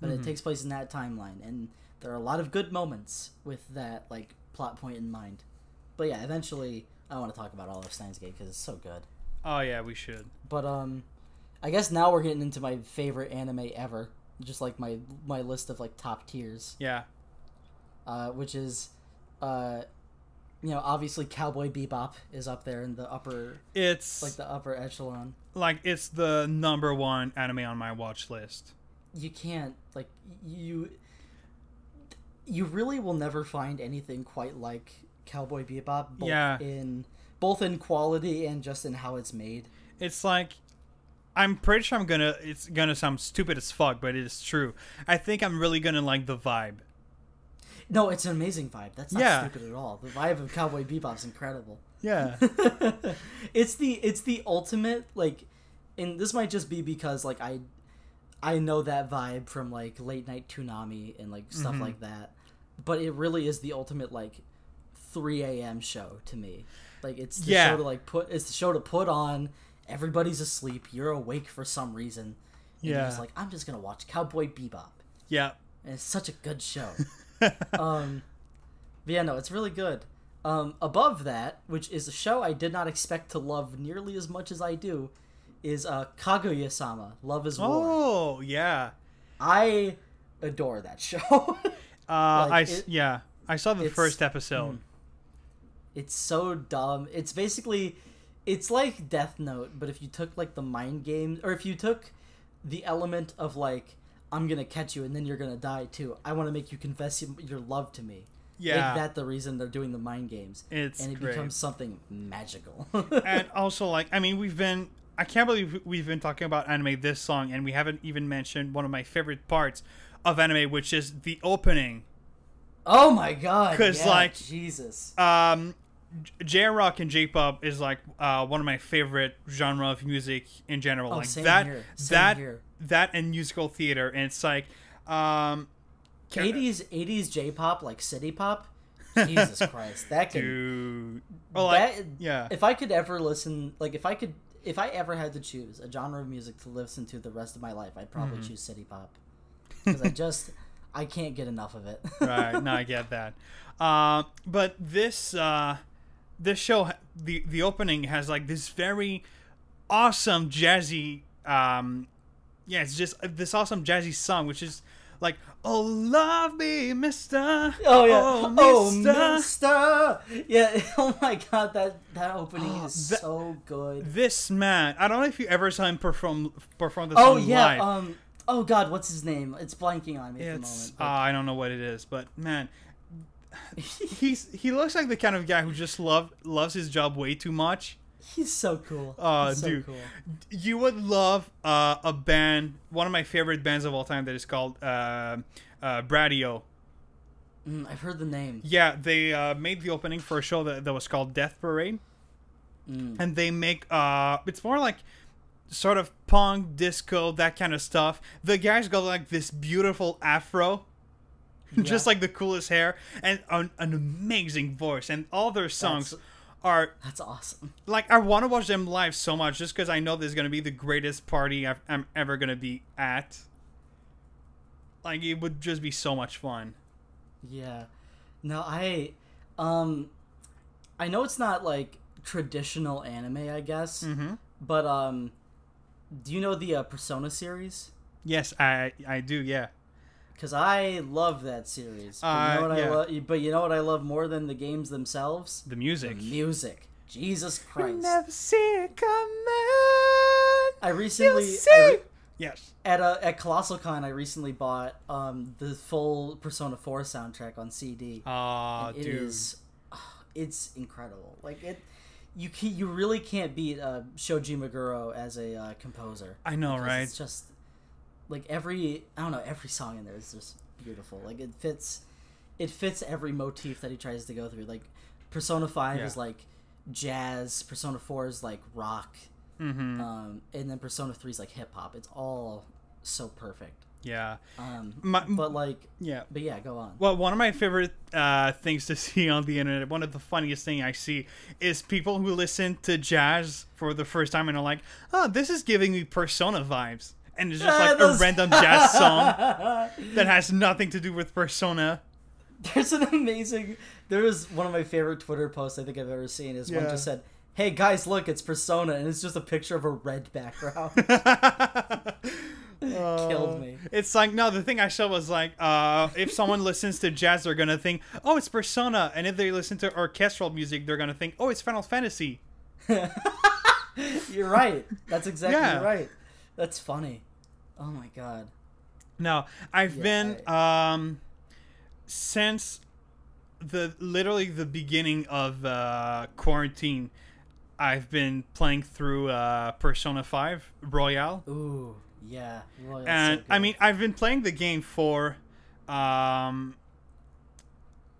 But it takes place in that timeline, and there are a lot of good moments with that like plot point in mind. But yeah, eventually I want to talk about all of Steins Gate because it's so good. Oh yeah, we should. But I guess now we're getting into my favorite anime ever, just like my list of like top tiers. Yeah. Which is obviously Cowboy Bebop is up there in the upper... It's... like, the upper echelon. Like, it's the #1 anime on my watch list. You can't... like, you really will never find anything quite like Cowboy Bebop. Both in quality and just in how it's made. It's like... I'm pretty sure it's gonna sound stupid as fuck, but it is true. I think I'm really gonna like the vibe. No, it's an amazing vibe. That's not stupid at all. The vibe of Cowboy Bebop's incredible. Yeah. It's the ultimate, like, and this might just be because like I I know that vibe from, like, Late Night Toonami and, like, stuff mm-hmm. like that. But it really is the ultimate, like, 3 a.m. show to me. Like, it's the show to, like, it's the show to put on. Everybody's asleep. You're awake for some reason. And you're just like, I'm just going to watch Cowboy Bebop. Yeah. And it's such a good show. But yeah, no, it's really good. Above that, which is a show I did not expect to love nearly as much as I do, is Kaguya-sama, Love is War. Oh, yeah. I adore that show. I saw the first episode. It's so dumb. It's basically, it's like Death Note, but if you took, like, the mind game, or if you took the element of, like, I'm gonna catch you and then you're gonna die too. I want to make you confess your love to me. Yeah. Make that the reason they're doing the mind games. It becomes something magical. And also, like, I mean, I can't believe we've been talking about anime this long, and we haven't even mentioned one of my favorite parts of anime, which is the opening. Oh my god! Because like Jesus, J-rock and J-pop is like one of my favorite genre of music in general. Oh, like same that, here. Same that, here. That, and musical theater, and it's like 80s J-pop, like city pop. Jesus Christ, that can. Dude. Well, like, that, yeah. If I could ever listen, like if I ever had to choose a genre of music to listen to the rest of my life, I'd probably choose city pop. Because I can't get enough of it. Right, no, I get that. But this show, the opening has like this very awesome jazzy, it's just this awesome jazzy song, which is like, oh, love me, mister. Oh, yeah. Oh, mister. Oh, mister. Yeah. Oh, my God. That opening is so good. This man. I don't know if you ever saw him perform this song live. Oh, God. What's his name? It's blanking on me at the moment. But I don't know what it is. But, man, he looks like the kind of guy who just loves his job way too much. He's so cool. Dude, cool. You would love a band, one of my favorite bands of all time, that is called Bradio. I've heard the name. Yeah, they made the opening for a show that was called Death Parade. And they make, it's more like sort of punk, disco, that kind of stuff. The guy's got like this beautiful afro. Yeah. Just like the coolest hair. And an amazing voice. And all their songs... That's awesome. Like, I want to watch them live so much just because I know there's going to be the greatest party I'm ever going to be at. Like, it would just be so much fun. Yeah. No, I know it's not, like, traditional anime, I guess. Mm-hmm. But, do you know the Persona series? Yes, I do, yeah. Because I love that series. But you know what I love more than the games themselves? The music. The music. Jesus Christ. You never see it coming. Yes. At Colossal Con, I recently bought the full Persona 4 soundtrack on CD. Oh, dude. It's incredible. Like, you really can't beat Shoji Meguro as a composer. I know, right? It's just... Like every song in there is just beautiful. Like it fits every motif that he tries to go through. Like Persona 5 is like jazz, Persona 4 is like rock, and then Persona 3 is like hip hop. It's all so perfect. Yeah. But yeah, go on. Well, one of my favorite things to see on the internet, one of the funniest thing I see is people who listen to jazz for the first time and are like, oh, this is giving me Persona vibes. And it's just like a random jazz song that has nothing to do with Persona. There was one of my favorite Twitter posts I think I've ever seen is one just said, hey guys, look, it's Persona. And it's just a picture of a red background. Killed me. It's like, no, the thing I saw was like, if someone listens to jazz, they're going to think, oh, it's Persona. And if they listen to orchestral music, they're going to think, oh, it's Final Fantasy. You're right. That's exactly right. That's funny. Oh my god. No, I've been since literally the beginning of quarantine, I've been playing through Persona 5 Royale. Ooh, yeah. Royale's so good. I mean, I've been playing the game for since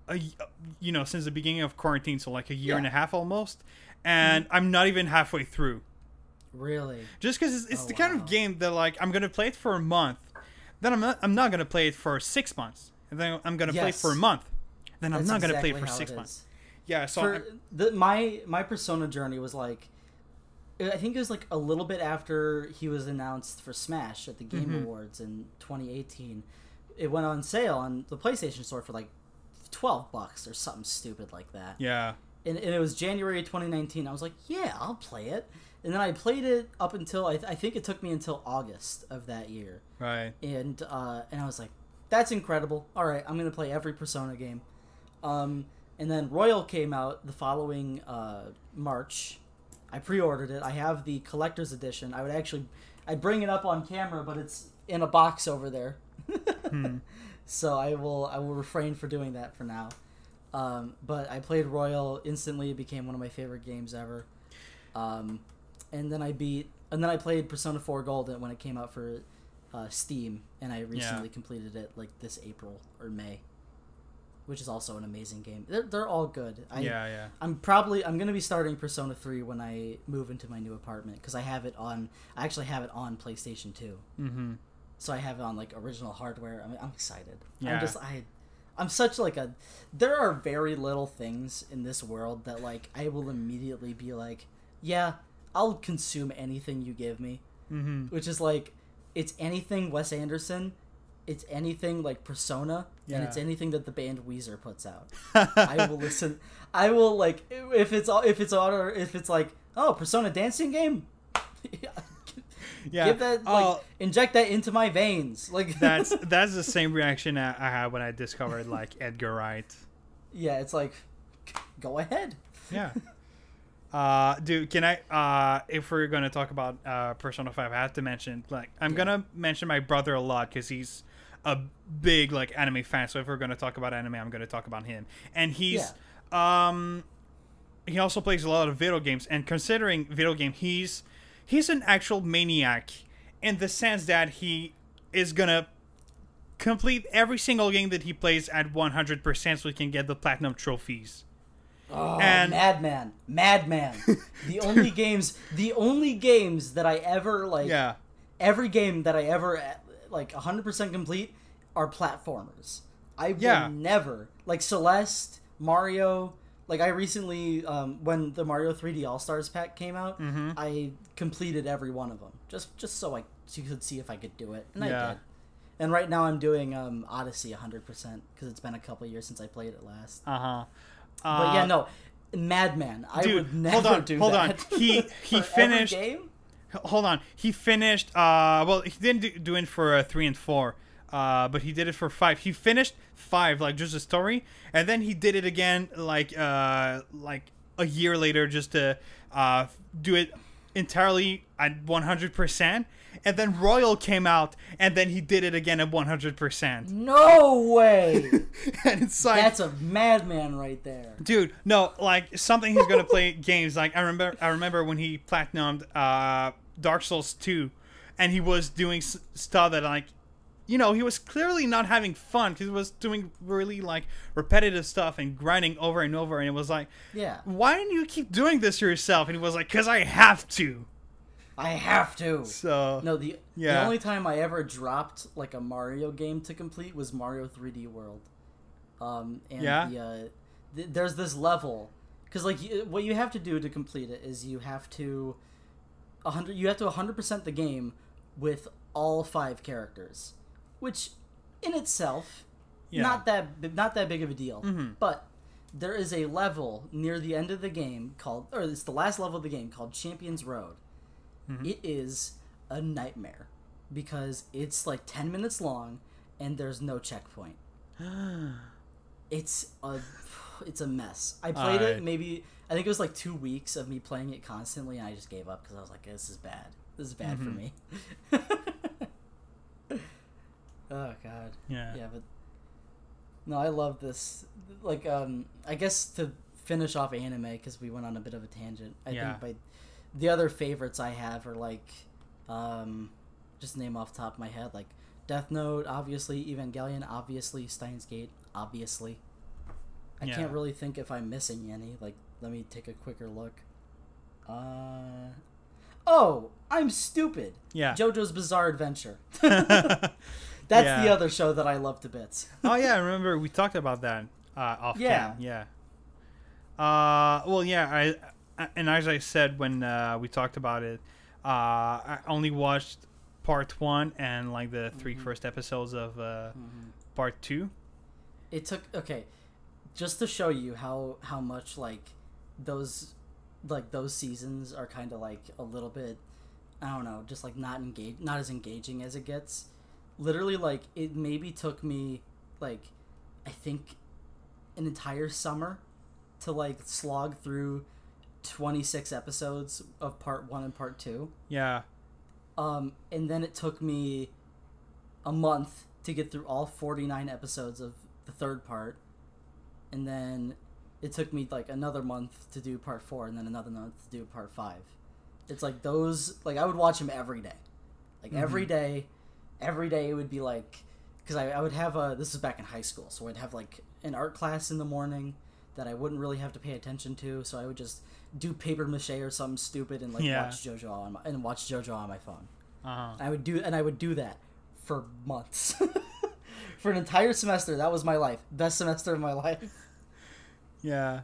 the beginning of quarantine, so like a year and a half almost, and I'm not even halfway through. Really? Just because it's the kind of game that, like, I'm going to play it for a month, then I'm not going to play it for 6 months, and then I'm going to play it for a month, then I'm not going to play it for 6 months. Yeah, so my Persona journey was like, I think it was like a little bit after he was announced for Smash at the Game Awards in 2018. It went on sale on the PlayStation Store for like $12 or something stupid like that. Yeah. And it was January 2019. I was like, yeah, I'll play it. And then I played it up until, I think it took me until August of that year. Right. And I was like, that's incredible. All right, I'm going to play every Persona game. And then Royal came out the following March. I pre-ordered it. I have the collector's edition. I'd bring it up on camera, but it's in a box over there. So I will refrain for doing that for now. But I played Royal instantly. It became one of my favorite games ever. And then I played Persona 4 Golden when it came out for Steam, and I recently completed it like this April or May, which is also an amazing game. They're all good. I'm going to be starting Persona 3 when I move into my new apartment, because I actually have it on PlayStation 2. So I have it on like original hardware. I mean, I'm excited. Yeah. I'm such like a, there are very little things in this world that like I will immediately be like, yeah, I'll consume anything you give me. Which is like, it's anything Wes Anderson, it's anything like Persona, and it's anything that the band Weezer puts out. I will listen. I will, like, if it's like, oh, Persona dancing game. Give that, like, inject that into my veins. Like that's the same reaction I had when I discovered like Edgar Wright. Yeah, it's like, go ahead. Yeah. Dude, can I? If we're gonna talk about Persona 5, I have to mention, like, I'm gonna mention my brother a lot because he's a big like anime fan. So if we're gonna talk about anime, I'm gonna talk about him. And he's he also plays a lot of video games. And considering video game, he's an actual maniac in the sense that he is going to complete every single game that he plays at 100% so he can get the platinum trophies. Oh, and madman. The only games that I ever, like, every game that I ever, like, 100% complete are platformers. I will never, like, Celeste, Mario. Like, I recently, when the Mario 3D All-Stars pack came out, I completed every one of them. Just so you could see if I could do it. And I did. And right now I'm doing Odyssey 100%, because it's been a couple of years since I played it last. But yeah, no. Madman. Dude, I would never do that. He finished... Every game? Hold on. He finished... well, he didn't do it for 3 and 4. But he did it for 5. He finished 5, like, just a story, and then he did it again, like a year later, just to do it entirely at 100%. And then Royal came out, and then he did it again at 100%. No way! And it's like, that's a madman right there, dude. No, like, something he's gonna play games. Like, I remember when he platinumed Dark Souls 2, and he was doing stuff that, like, you know, he was clearly not having fun because he was doing really, like, repetitive stuff and grinding over and over. And it was like, why didn't you keep doing this to yourself? And he was like, because I have to. I have to. So, no, the only time I ever dropped, like, a Mario game to complete was Mario 3D World. And there's this level. Because, like, what you have to do to complete it is you have to 100% the game with all 5 characters. Which, in itself, not that big of a deal. But there is a level near the end of the game called, or it's the last level of the game, called Champions Road. It is a nightmare because it's like 10 minutes long and there's no checkpoint. It's a mess. I played it maybe, I think it was like 2 weeks of me playing it constantly, and I just gave up because I was like, this is bad. This is bad for me. Oh God. Yeah, but no, I love this. Like, I guess to finish off anime, because we went on a bit of a tangent. I think the other favorites I have are, like, just name off the top of my head, like Death Note, obviously, Evangelion, obviously, Steins Gate, obviously. I can't really think if I'm missing any. Like, let me take a quicker look. oh, I'm stupid. Yeah. JoJo's Bizarre Adventure. That's the other show that I love to bits. Oh, yeah. I remember we talked about that off cam. Yeah. Well, yeah. And as I said when we talked about it, I only watched part one and like the three first episodes of part two. It took, okay, just to show you how much those seasons are kind of like a little bit, I don't know, just like not as engaging as it gets. Literally, like, it maybe took me, like, I think an entire summer to, like, slog through 26 episodes of part one and part two. Yeah. And then it took me a month to get through all 49 episodes of the third part. And then it took me, like, another month to do part four, and then another month to do part five. It's like those, like, I would watch them every day. Like, every day it would be like, because I would have this is back in high school, so I'd have like an art class in the morning that I wouldn't really have to pay attention to, so I would just do paper mache or something stupid and like watch JoJo on my phone. I would do that for months. For an entire semester. That was my life. Best semester of my life. Yeah.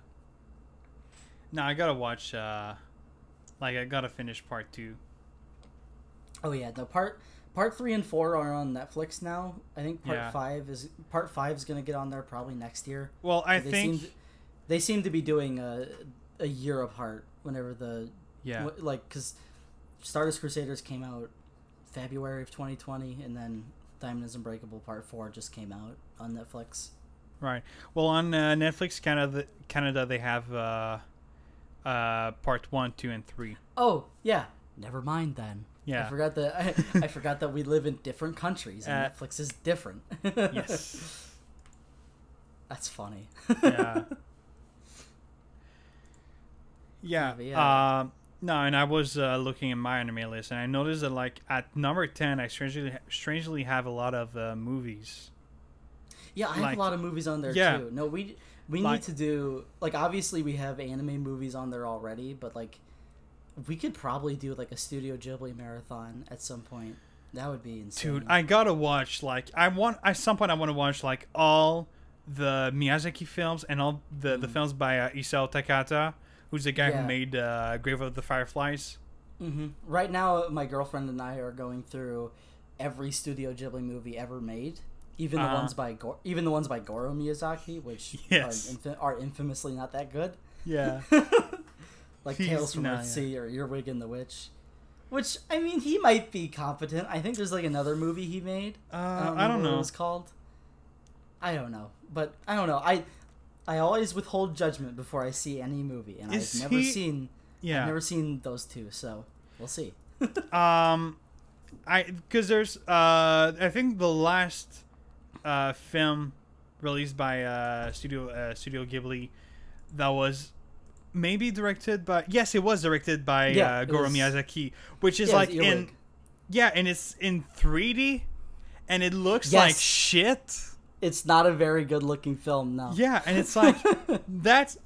No, I gotta watch I gotta finish part two. Oh yeah, the Part 3 and 4 are on Netflix now. I think part 5 is going to get on there probably next year. Well, they seem to be doing a year apart whenever cuz Stardust Crusaders came out February of 2020 and then Diamond is Unbreakable Part 4 just came out on Netflix. Right. Well, on Netflix Canada they have part 1, 2 and 3. Oh, yeah. Never mind then. Yeah, I forgot that we live in different countries and Netflix is different. Yes, that's funny. Yeah. No, and I was looking at my anime list, and I noticed that like at number 10, I strangely have a lot of movies. Yeah, I have a lot of movies on there too. No, we need to do, like, obviously we have anime movies on there already, but like, we could probably do like a Studio Ghibli marathon at some point. That would be insane. Dude, I gotta watch at some point I want to watch like all the Miyazaki films and all the films by Isao Takahata, who's the guy who made Grave of the Fireflies. Right now, my girlfriend and I are going through every Studio Ghibli movie ever made, even the ones by Gorō Miyazaki, which are infamously not that good. Yeah. Like Tales from Earthsea or Earwig and the Witch. Which, I mean, he might be competent. I think there's like another movie he made. I don't know what it was called. I don't know. But I don't know. I always withhold judgment before I see any movie, and I've never seen those two, so we'll see. Because there's I think the last film released by Studio Ghibli that was maybe directed by... Yes, it was directed by Gorō Miyazaki, which is like in... Yeah, and it's in 3D, and it looks like shit. It's not a very good-looking film, no. Yeah, and it's like, that's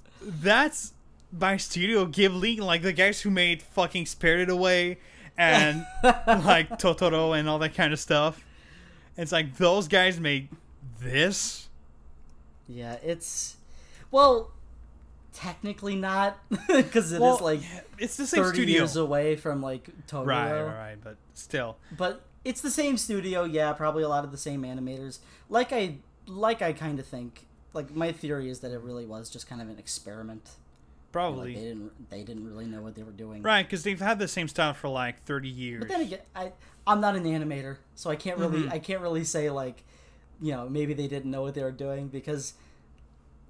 by Studio Ghibli, like the guys who made fucking Spirited Away and like Totoro and all that kind of stuff. It's like, those guys made this? Yeah, it's... Well... Technically not, because is like it's the same 30 studio years away from like Tokyo. Right, but still. But it's the same studio, yeah. Probably a lot of the same animators. Like I kind of think. Like, my theory is that it really was just kind of an experiment. Probably. You know, like, they didn't really know what they were doing. Right, because they've had the same style for like 30 years. But then again, I'm not an animator, so I can't really say, like, you know, maybe they didn't know what they were doing, because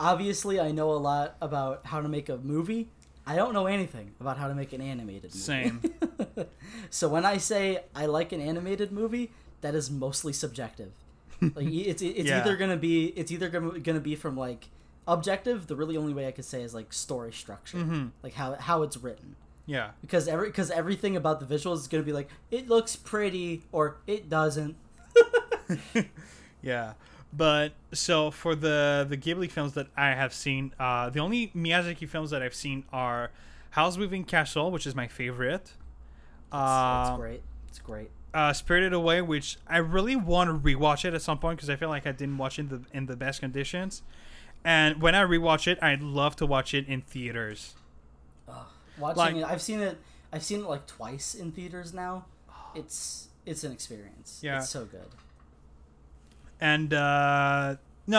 obviously, I know a lot about how to make a movie. I don't know anything about how to make an animated movie. Same. So when I say I like an animated movie, that is mostly subjective. Like, it's either gonna be from like objective. The really only way I could say is like story structure, like how it's written. Yeah. Because everything about the visuals is gonna be like, it looks pretty or it doesn't. Yeah. But so for the Ghibli films that I have seen, the only Miyazaki films that I've seen are Howl's Moving Castle, which is my favorite, It's great. It's great. Spirited Away, which I really want to rewatch it at some point because I feel like I didn't watch it in the best conditions. And when I rewatch it, I'd love to watch it in theaters. I've seen it like twice in theaters now. It's an experience. Yeah. It's so good. And no,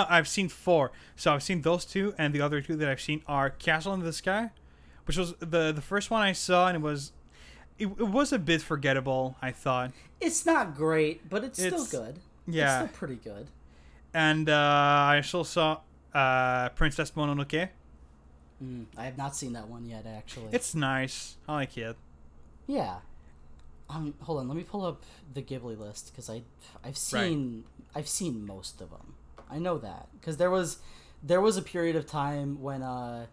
I've seen 4. So I've seen those 2, and the other 2 that I've seen are Castle in the Sky, which was the first one I saw, and it was a bit forgettable, I thought. It's not great, but it's still good. Yeah. It's still pretty good. And I also saw Princess Mononoke. I have not seen that one yet, actually. It's nice. I like it. Yeah. Hold on. Let me pull up the Ghibli list, because I've seen most of them. I know that because there was a period of time when what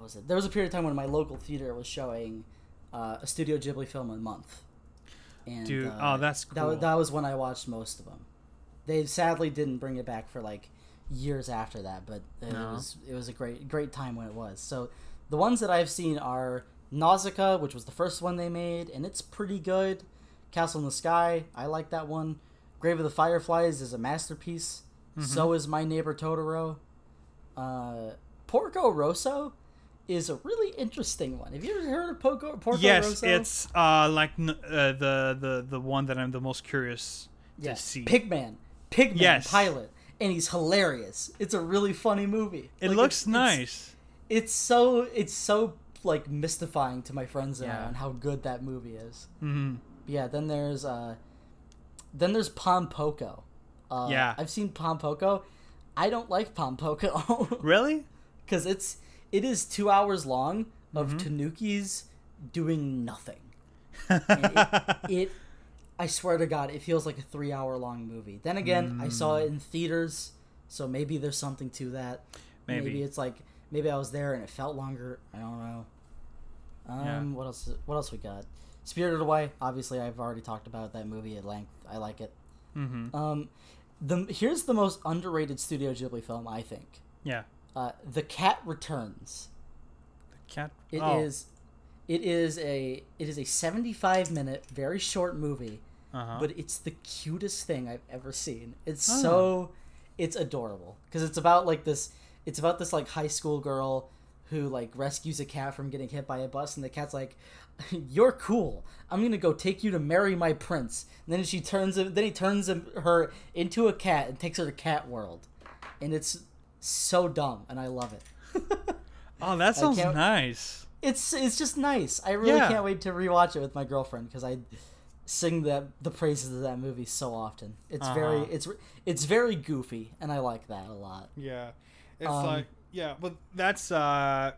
was it? There was a period of time when my local theater was showing a Studio Ghibli film a month. And, dude, that's cool. That was when I watched most of them. They sadly didn't bring it back for like years after that, but it was a great time when it was. So the ones that I've seen are Nausicaa, which was the first one they made, and it's pretty good. Castle in the Sky, I like that one. Grave of the Fireflies is a masterpiece. Mm-hmm. So is My Neighbor Totoro. Porco Rosso is a really interesting one. Have you ever heard of Porco Rosso? Yes, it's the one that I'm the most curious to see. Pigman yes. Pilot. And he's hilarious. It's a really funny movie. It looks nice. It's so like mystifying to my friends and I on how good that movie is. Mm-hmm. Yeah. Then there's Pom Poko. Yeah. I've seen Pom Poko. I don't like Pom Poko. Really? Because it is 2 hours long of Tanukis doing nothing. I swear to God, it feels like a 3-hour-long movie. Then again, I saw it in theaters, so maybe there's something to that. Maybe it's like maybe I was there and it felt longer. I don't know. What else? What else we got? Spirited Away. Obviously, I've already talked about that movie at length. I like it. Mm-hmm. Here's the most underrated Studio Ghibli film, I think. Yeah. The Cat Returns. The Cat. It is a 75-minute, very short movie. But it's the cutest thing I've ever seen. It's adorable because it's about this like high school girl who like rescues a cat from getting hit by a bus, and the cat's like, "You're cool. I'm gonna go take you to marry my prince." And then he turns her into a cat and takes her to Cat World, and it's so dumb, and I love it. Oh, that sounds nice. It's just nice. I really can't wait to rewatch it with my girlfriend because I sing the praises of that movie so often. It's very goofy, and I like that a lot. Yeah, it's but that's Studio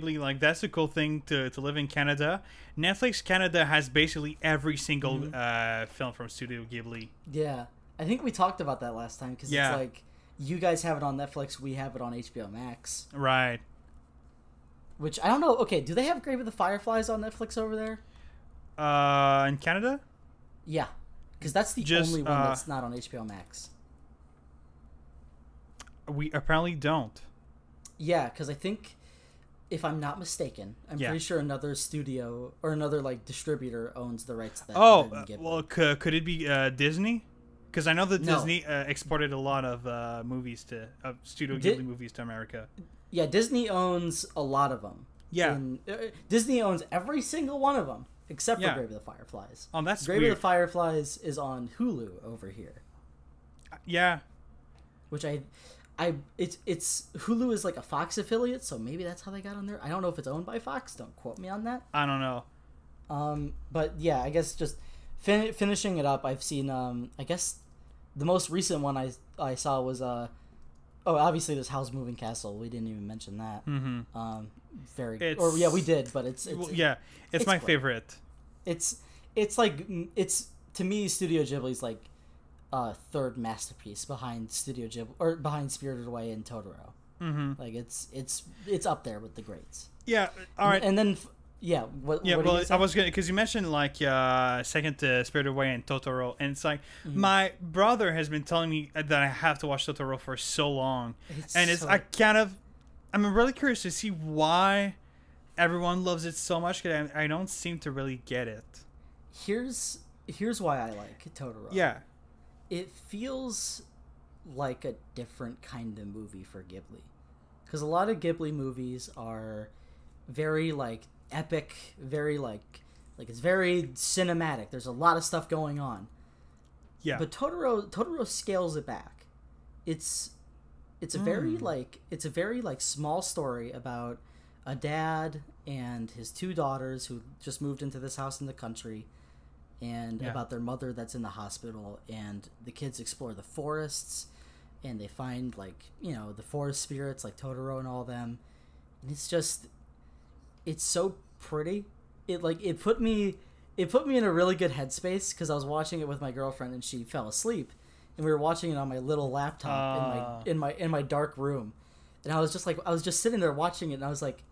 Ghibli. Like that's a cool thing to live in Canada. Netflix Canada has basically every single film from Studio Ghibli. Yeah, I think we talked about that last time because it's like you guys have it on Netflix, we have it on HBO Max, right? Which, I don't know, okay, do they have Grave of the Fireflies on Netflix over there? In Canada? Yeah, because that's the only one that's not on HBO Max. We apparently don't. Yeah, because I think, if I'm not mistaken, I'm pretty sure another studio, or another, like, distributor owns the rights to that. Could it be Disney? Because I know that Disney exported a lot of movies to, Studio Ghibli movies to America. Yeah, Disney owns a lot of them. Yeah. Disney owns every single one of them, except for Grave of the Fireflies. Oh, that's Grave of the Fireflies is on Hulu over here. Yeah. Which it's Hulu is like a Fox affiliate, so maybe that's how they got on there. I don't know if it's owned by Fox. Don't quote me on that. I don't know. But yeah, I guess just finishing it up, I've seen, I guess the most recent one I saw was, obviously there's Howl's Moving Castle. We didn't even mention that. Mm-hmm. We did, but it's my favorite. It's to me Studio Ghibli's like third masterpiece behind Studio Ghibli or behind Spirited Away and Totoro. Mm-hmm. Like it's up there with the greats. Yeah. All right. I was gonna, because you mentioned like second to Spirited Away and Totoro, and it's like my brother has been telling me that I have to watch Totoro for so long, I kind of, I'm really curious to see why everyone loves it so much because I don't seem to really get it. Here's why I like Totoro. Yeah. It feels like a different kind of movie for Ghibli. Because a lot of Ghibli movies are very, like, epic, very, like it's very cinematic. There's a lot of stuff going on. Yeah. But Totoro scales it back. It's a very small story about a dad and his two daughters who just moved into this house in the country, and about their mother that's in the hospital, and the kids explore the forests, and they find, like, you know, the forest spirits like Totoro and all them. And it's just, it's so pretty. It put me in a really good headspace because I was watching it with my girlfriend and she fell asleep, and we were watching it on my little laptop in my dark room, and I was just sitting there watching it, and I was like,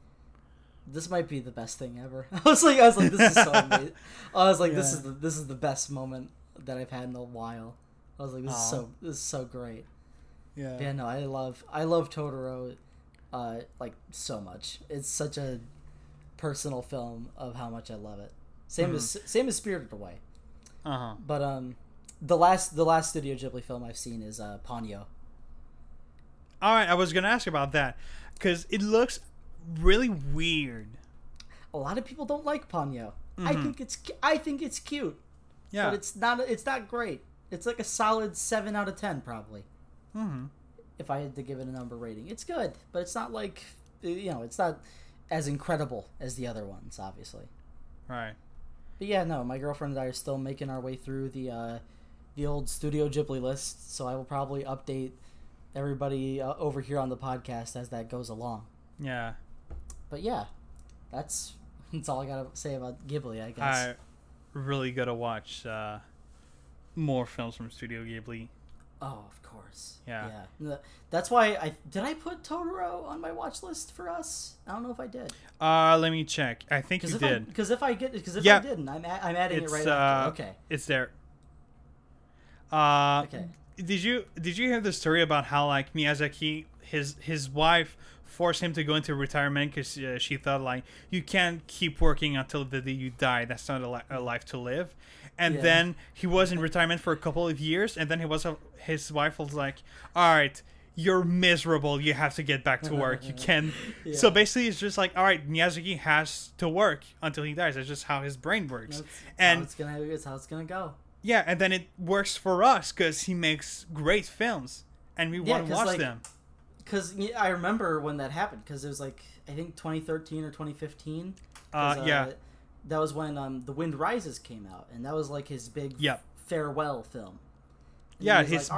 this might be the best thing ever. I was like, this is so amazing. I was like, this is the best moment that I've had in a while. I was like, this is so great. Yeah. Yeah. No, I love Totoro, like, so much. It's such a personal film of how much I love it. Same as Spirited Away. But the last Studio Ghibli film I've seen is Ponyo. All right, I was gonna ask about that because it looks really weird. A lot of people don't like Ponyo. I think it's cute. Yeah, but it's not great. It's like a solid 7 out of 10 probably. If I had to give it a number rating, it's good, but it's not like, you know, it's not as incredible as the other ones, obviously. Right. But yeah, no, my girlfriend and I are still making our way through the old Studio Ghibli list, so I will probably update everybody over here on the podcast as that goes along. Yeah. But yeah, that's all I gotta say about Ghibli, I guess. I really gotta watch more films from Studio Ghibli. Oh, of course. Yeah. That's why I put Totoro on my watch list for us. I don't know if I did. Let me check. I think you did. Because if I didn't, I'm adding it right after. Okay. It's there. Okay. Did you hear the story about how, like, Miyazaki, his wife forced him to go into retirement because she thought, like, you can't keep working until the day you die. That's not a life to live. And then he was in retirement for a couple of years, and then his wife was like, all right, you're miserable, you have to get back to work, you can. Yeah. So basically it's just like, all right, Miyazaki has to work until he dies. That's just how his brain works. That's how it's gonna go. Yeah, and then it works for us because he makes great films and we want to watch them. Because I remember when that happened, because it was like, I think 2013 or 2015. That was when The Wind Rises came out, and that was like his big farewell film. And he's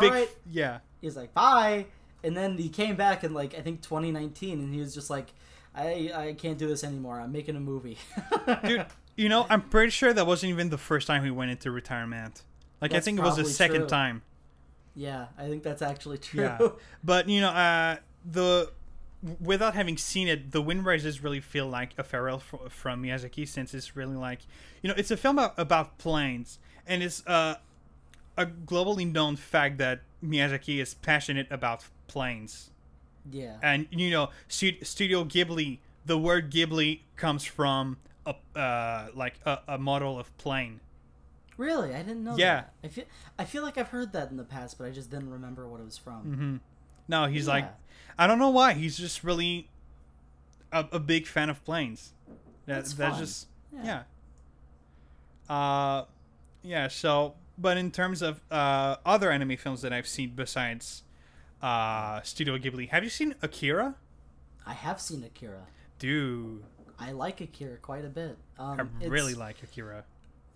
like, bye, and then he came back in, like, I think 2019, and he was just like, I can't do this anymore. I'm making a movie. Dude, you know, I'm pretty sure that wasn't even the first time he went into retirement. Like, that's, I think it was the second time. Yeah, I think that's actually true. Yeah. But, you know, without having seen it, The Wind Rises really feel like a farewell from Miyazaki, since it's really, like, you know, it's a film about planes, and it's a globally known fact that Miyazaki is passionate about planes. Yeah. And, you know, Studio Ghibli, the word Ghibli comes from a model of plane. Really? I didn't know that. I feel like I've heard that in the past, but I just didn't remember what it was from. No, he's like, I don't know why. He's just really a big fan of planes. That's just, So, but in terms of other anime films that I've seen besides Studio Ghibli, have you seen Akira? I have seen Akira. Dude, I like Akira quite a bit. I really like Akira.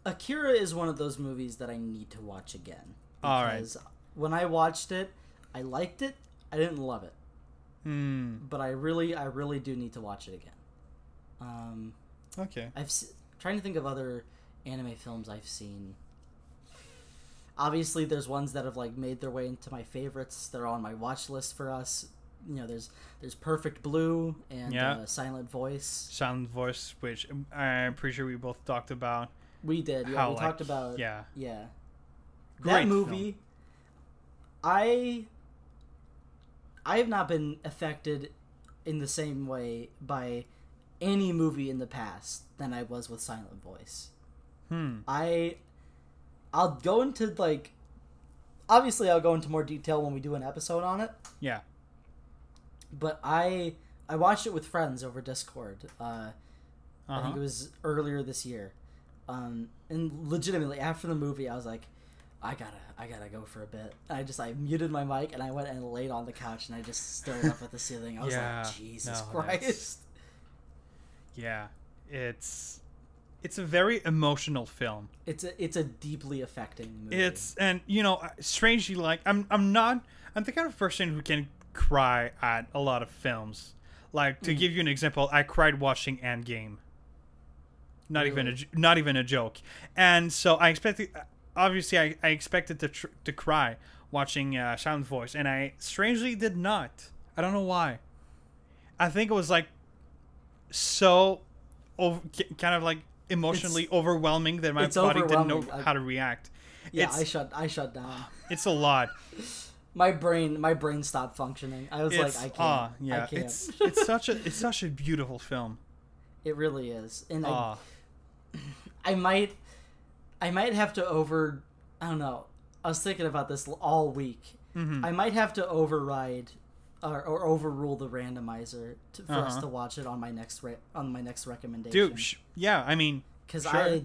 Akira is one of those movies that I need to watch again. All right. Because when I watched it, I liked it. I didn't love it. But I really do need to watch it again. Okay. Trying to think of other anime films I've seen. Obviously, there's ones that have, like, made their way into my favorites. They're on my watch list for us. You know, there's Perfect Blue and Silent Voice. Silent Voice, which I'm pretty sure we both talked about. We did. Yeah, we talked about. Yeah. Yeah. That movie. I have not been affected in the same way by any movie in the past than I was with Silent Voice. I'll go into, like, obviously I'll go into more detail when we do an episode on it. Yeah. But I watched it with friends over Discord. I think it was earlier this year. And legitimately after the movie, I was like, I gotta go for a bit. I muted my mic and I went and laid on the couch and I just stared up at the ceiling. I was like, Jesus Christ. Yeah, it's a very emotional film. It's a deeply affecting movie. And you know, strangely, like, I'm the kind of person who can cry at a lot of films. Like, to give you an example, I cried watching Endgame. Not even a joke. And so I expected. Obviously, I expected to cry watching Silent Voice, and I strangely did not. I don't know why. I think it was like so kind of like emotionally overwhelming that my body didn't know how to react. Yeah, I shut down. It's a lot. My brain stopped functioning. I was like, I can't. Yeah, I can't. It's such a beautiful film. It really is, and I might have to I don't know. I was thinking about this all week. I might have to override or overrule the randomizer for us to watch it on my next recommendation. Dude, yeah, I mean, because sure.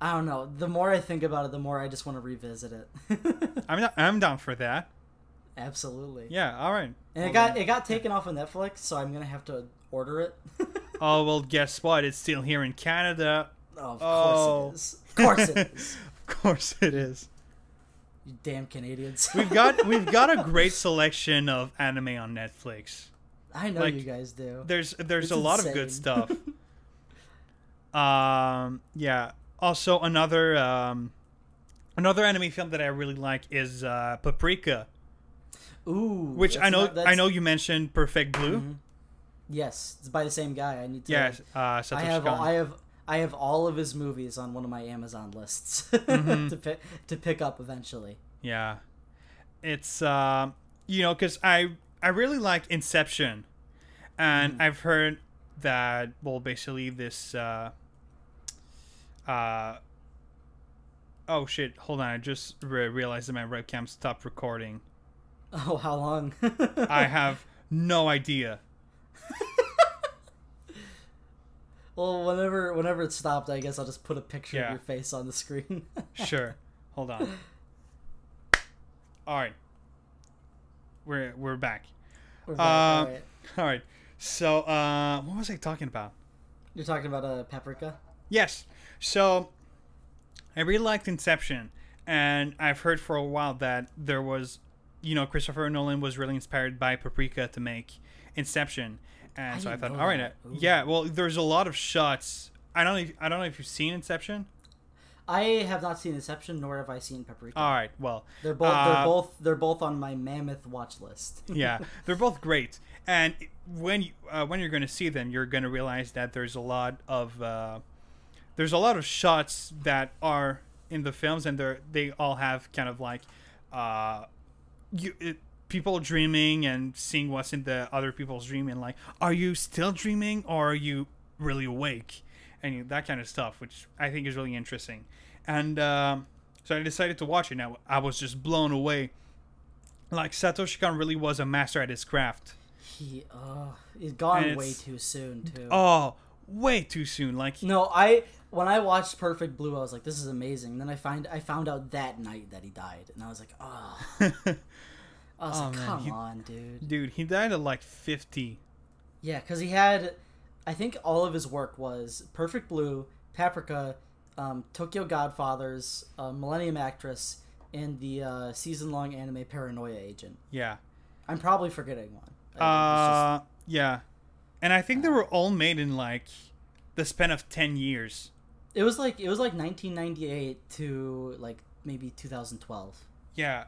I don't know. The more I think about it, the more I just want to revisit it. I'm down for that. Absolutely. Yeah. All right. And it got taken off of Netflix, so I'm gonna have to order it. Oh well, guess what? It's still here in Canada. Oh, of course it is. Of course it is. You damn Canadians. we've got a great selection of anime on Netflix. I know, like, you guys do. There's it's a lot of good stuff. Yeah. Also, another anime film that I really like is Paprika. Ooh. Which I know you mentioned Perfect Blue. Yes, it's by the same guy. I need to. Yes. I have all of his movies on one of my Amazon lists to pick up eventually. Yeah, it's you know, because I really like Inception, and I've heard that, well, basically this oh shit, hold on, I just realized that my webcam stopped recording. Oh, how long? I have no idea. Well, whenever it stopped, I guess I'll just put a picture of your face on the screen. Sure. Hold on. All right. We're back. We're back. All right. So, what was I talking about? You're talking about Paprika? Yes. So, I really liked Inception, and I've heard for a while that there was, you know, Christopher Nolan was really inspired by Paprika to make Inception. And so I thought, all right, yeah. Well, there's a lot of shots. I don't know if you've seen Inception. I have not seen Inception, nor have I seen Paprika. All right, well, they're both on my mammoth watch list. Yeah, they're both great. And when you're going to see them, you're going to realize that there's a lot of shots that are in the films, and they all have kind of like people dreaming and seeing what's in the other people's dream, and like, are you still dreaming or are you really awake, and that kind of stuff, which I think is really interesting. And so I decided to watch it. Now I was just blown away. Like, Satoshi Kon really was a master at his craft. He's gone way too soon too. Oh, way too soon. Like, no, when I watched Perfect Blue, I was like, this is amazing. And then I found out that night that he died, and I was like, oh. I was like, come on, dude. Dude, he died at like 50. Yeah, because he had, I think all of his work was Perfect Blue, Paprika, Tokyo Godfathers, Millennium Actress, and the season-long anime Paranoia Agent. Yeah. I'm probably forgetting one. Yeah. And I think they were all made in like the span of 10 years. It was like 1998 to like maybe 2012. Yeah.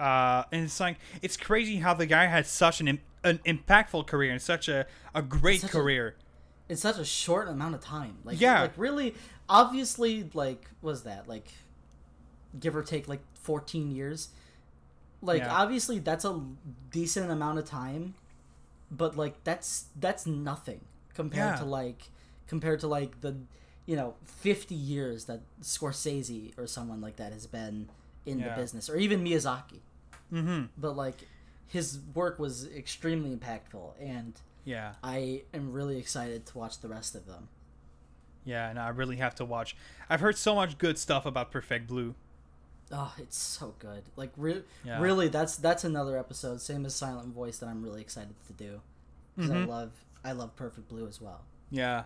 And it's like, it's crazy how the guy had such an impactful career and such a great career in such a short amount of time. Like, yeah, like, really, obviously, like, was that like, give or take, like 14 years? Like, yeah, obviously that's a decent amount of time, but like that's nothing compared to like the, you know, 50 years that Scorsese or someone like that has been in the business, or even Miyazaki. Mm-hmm. But like his work was extremely impactful, and I am really excited to watch the rest of them. Yeah, and I really have to watch. I've heard so much good stuff about Perfect Blue. Oh, it's so good. Like really, that's another episode, same as Silent Voice, that I'm really excited to do, because I love Perfect Blue as well. Yeah.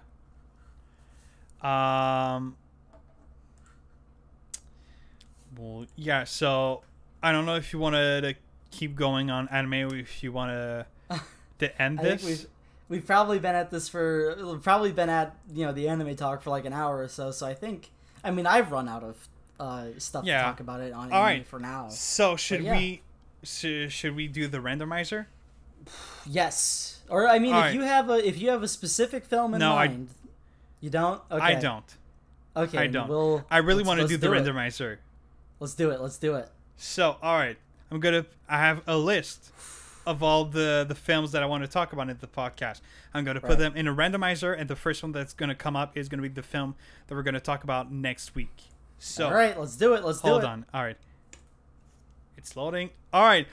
Well, yeah. So I don't know if you want to keep going on anime, or if you want to end this. We've probably been at this for the anime talk for like an hour or so. So I think, I mean, I've run out of stuff to talk about it on anime for now. So should we do the randomizer? Yes. Or I mean, if you have a specific film in mind, you don't. Okay. I don't. Okay. I don't. I really want to do the randomizer. Let's do it. Let's do it. So all right, I have a list of all the films that I want to talk about in the podcast. I'm going to put them in a randomizer, and the first one that's going to come up is going to be the film that we're going to talk about next week. So all right, let's do it. Hold on. All right. It's loading. All right.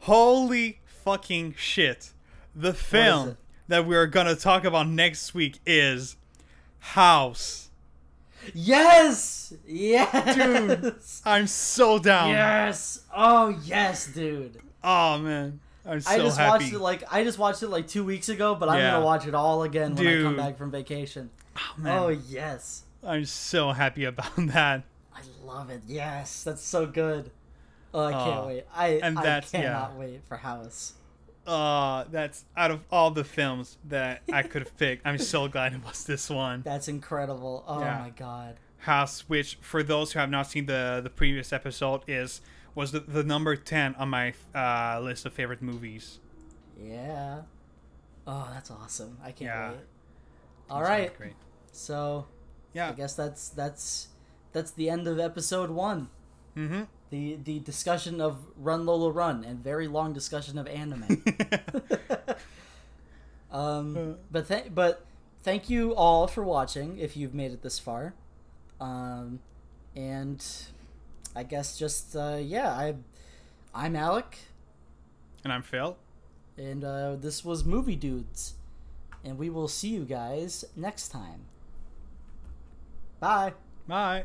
Holy fucking shit. The film that we're going to talk about next week is House. Yes! Yes! Dude, I'm so down. Yes! Oh, yes, dude. Oh, man. I'm so happy. I just watched it like 2 weeks ago, but I'm gonna watch it all again when I come back from vacation. Oh, man. Oh yes, I'm so happy about that. I love it. Yes, that's so good. Oh, I can't wait. I cannot wait for House. That's out of all the films that I could have picked, I'm so glad it was this one. That's incredible. Oh my god. House, which for those who have not seen the previous episode, was the number 10 on my list of favorite movies. Yeah. Oh, that's awesome. I can't wait. All right. Great. So, I guess that's the end of episode 1. Mm-hmm. The discussion of Run, Lola, Run, and very long discussion of anime. But thank you all for watching if you've made it this far. And I guess just, I'm Alec. And I'm Phil. And this was Movie Dudes. And we will see you guys next time. Bye. Bye.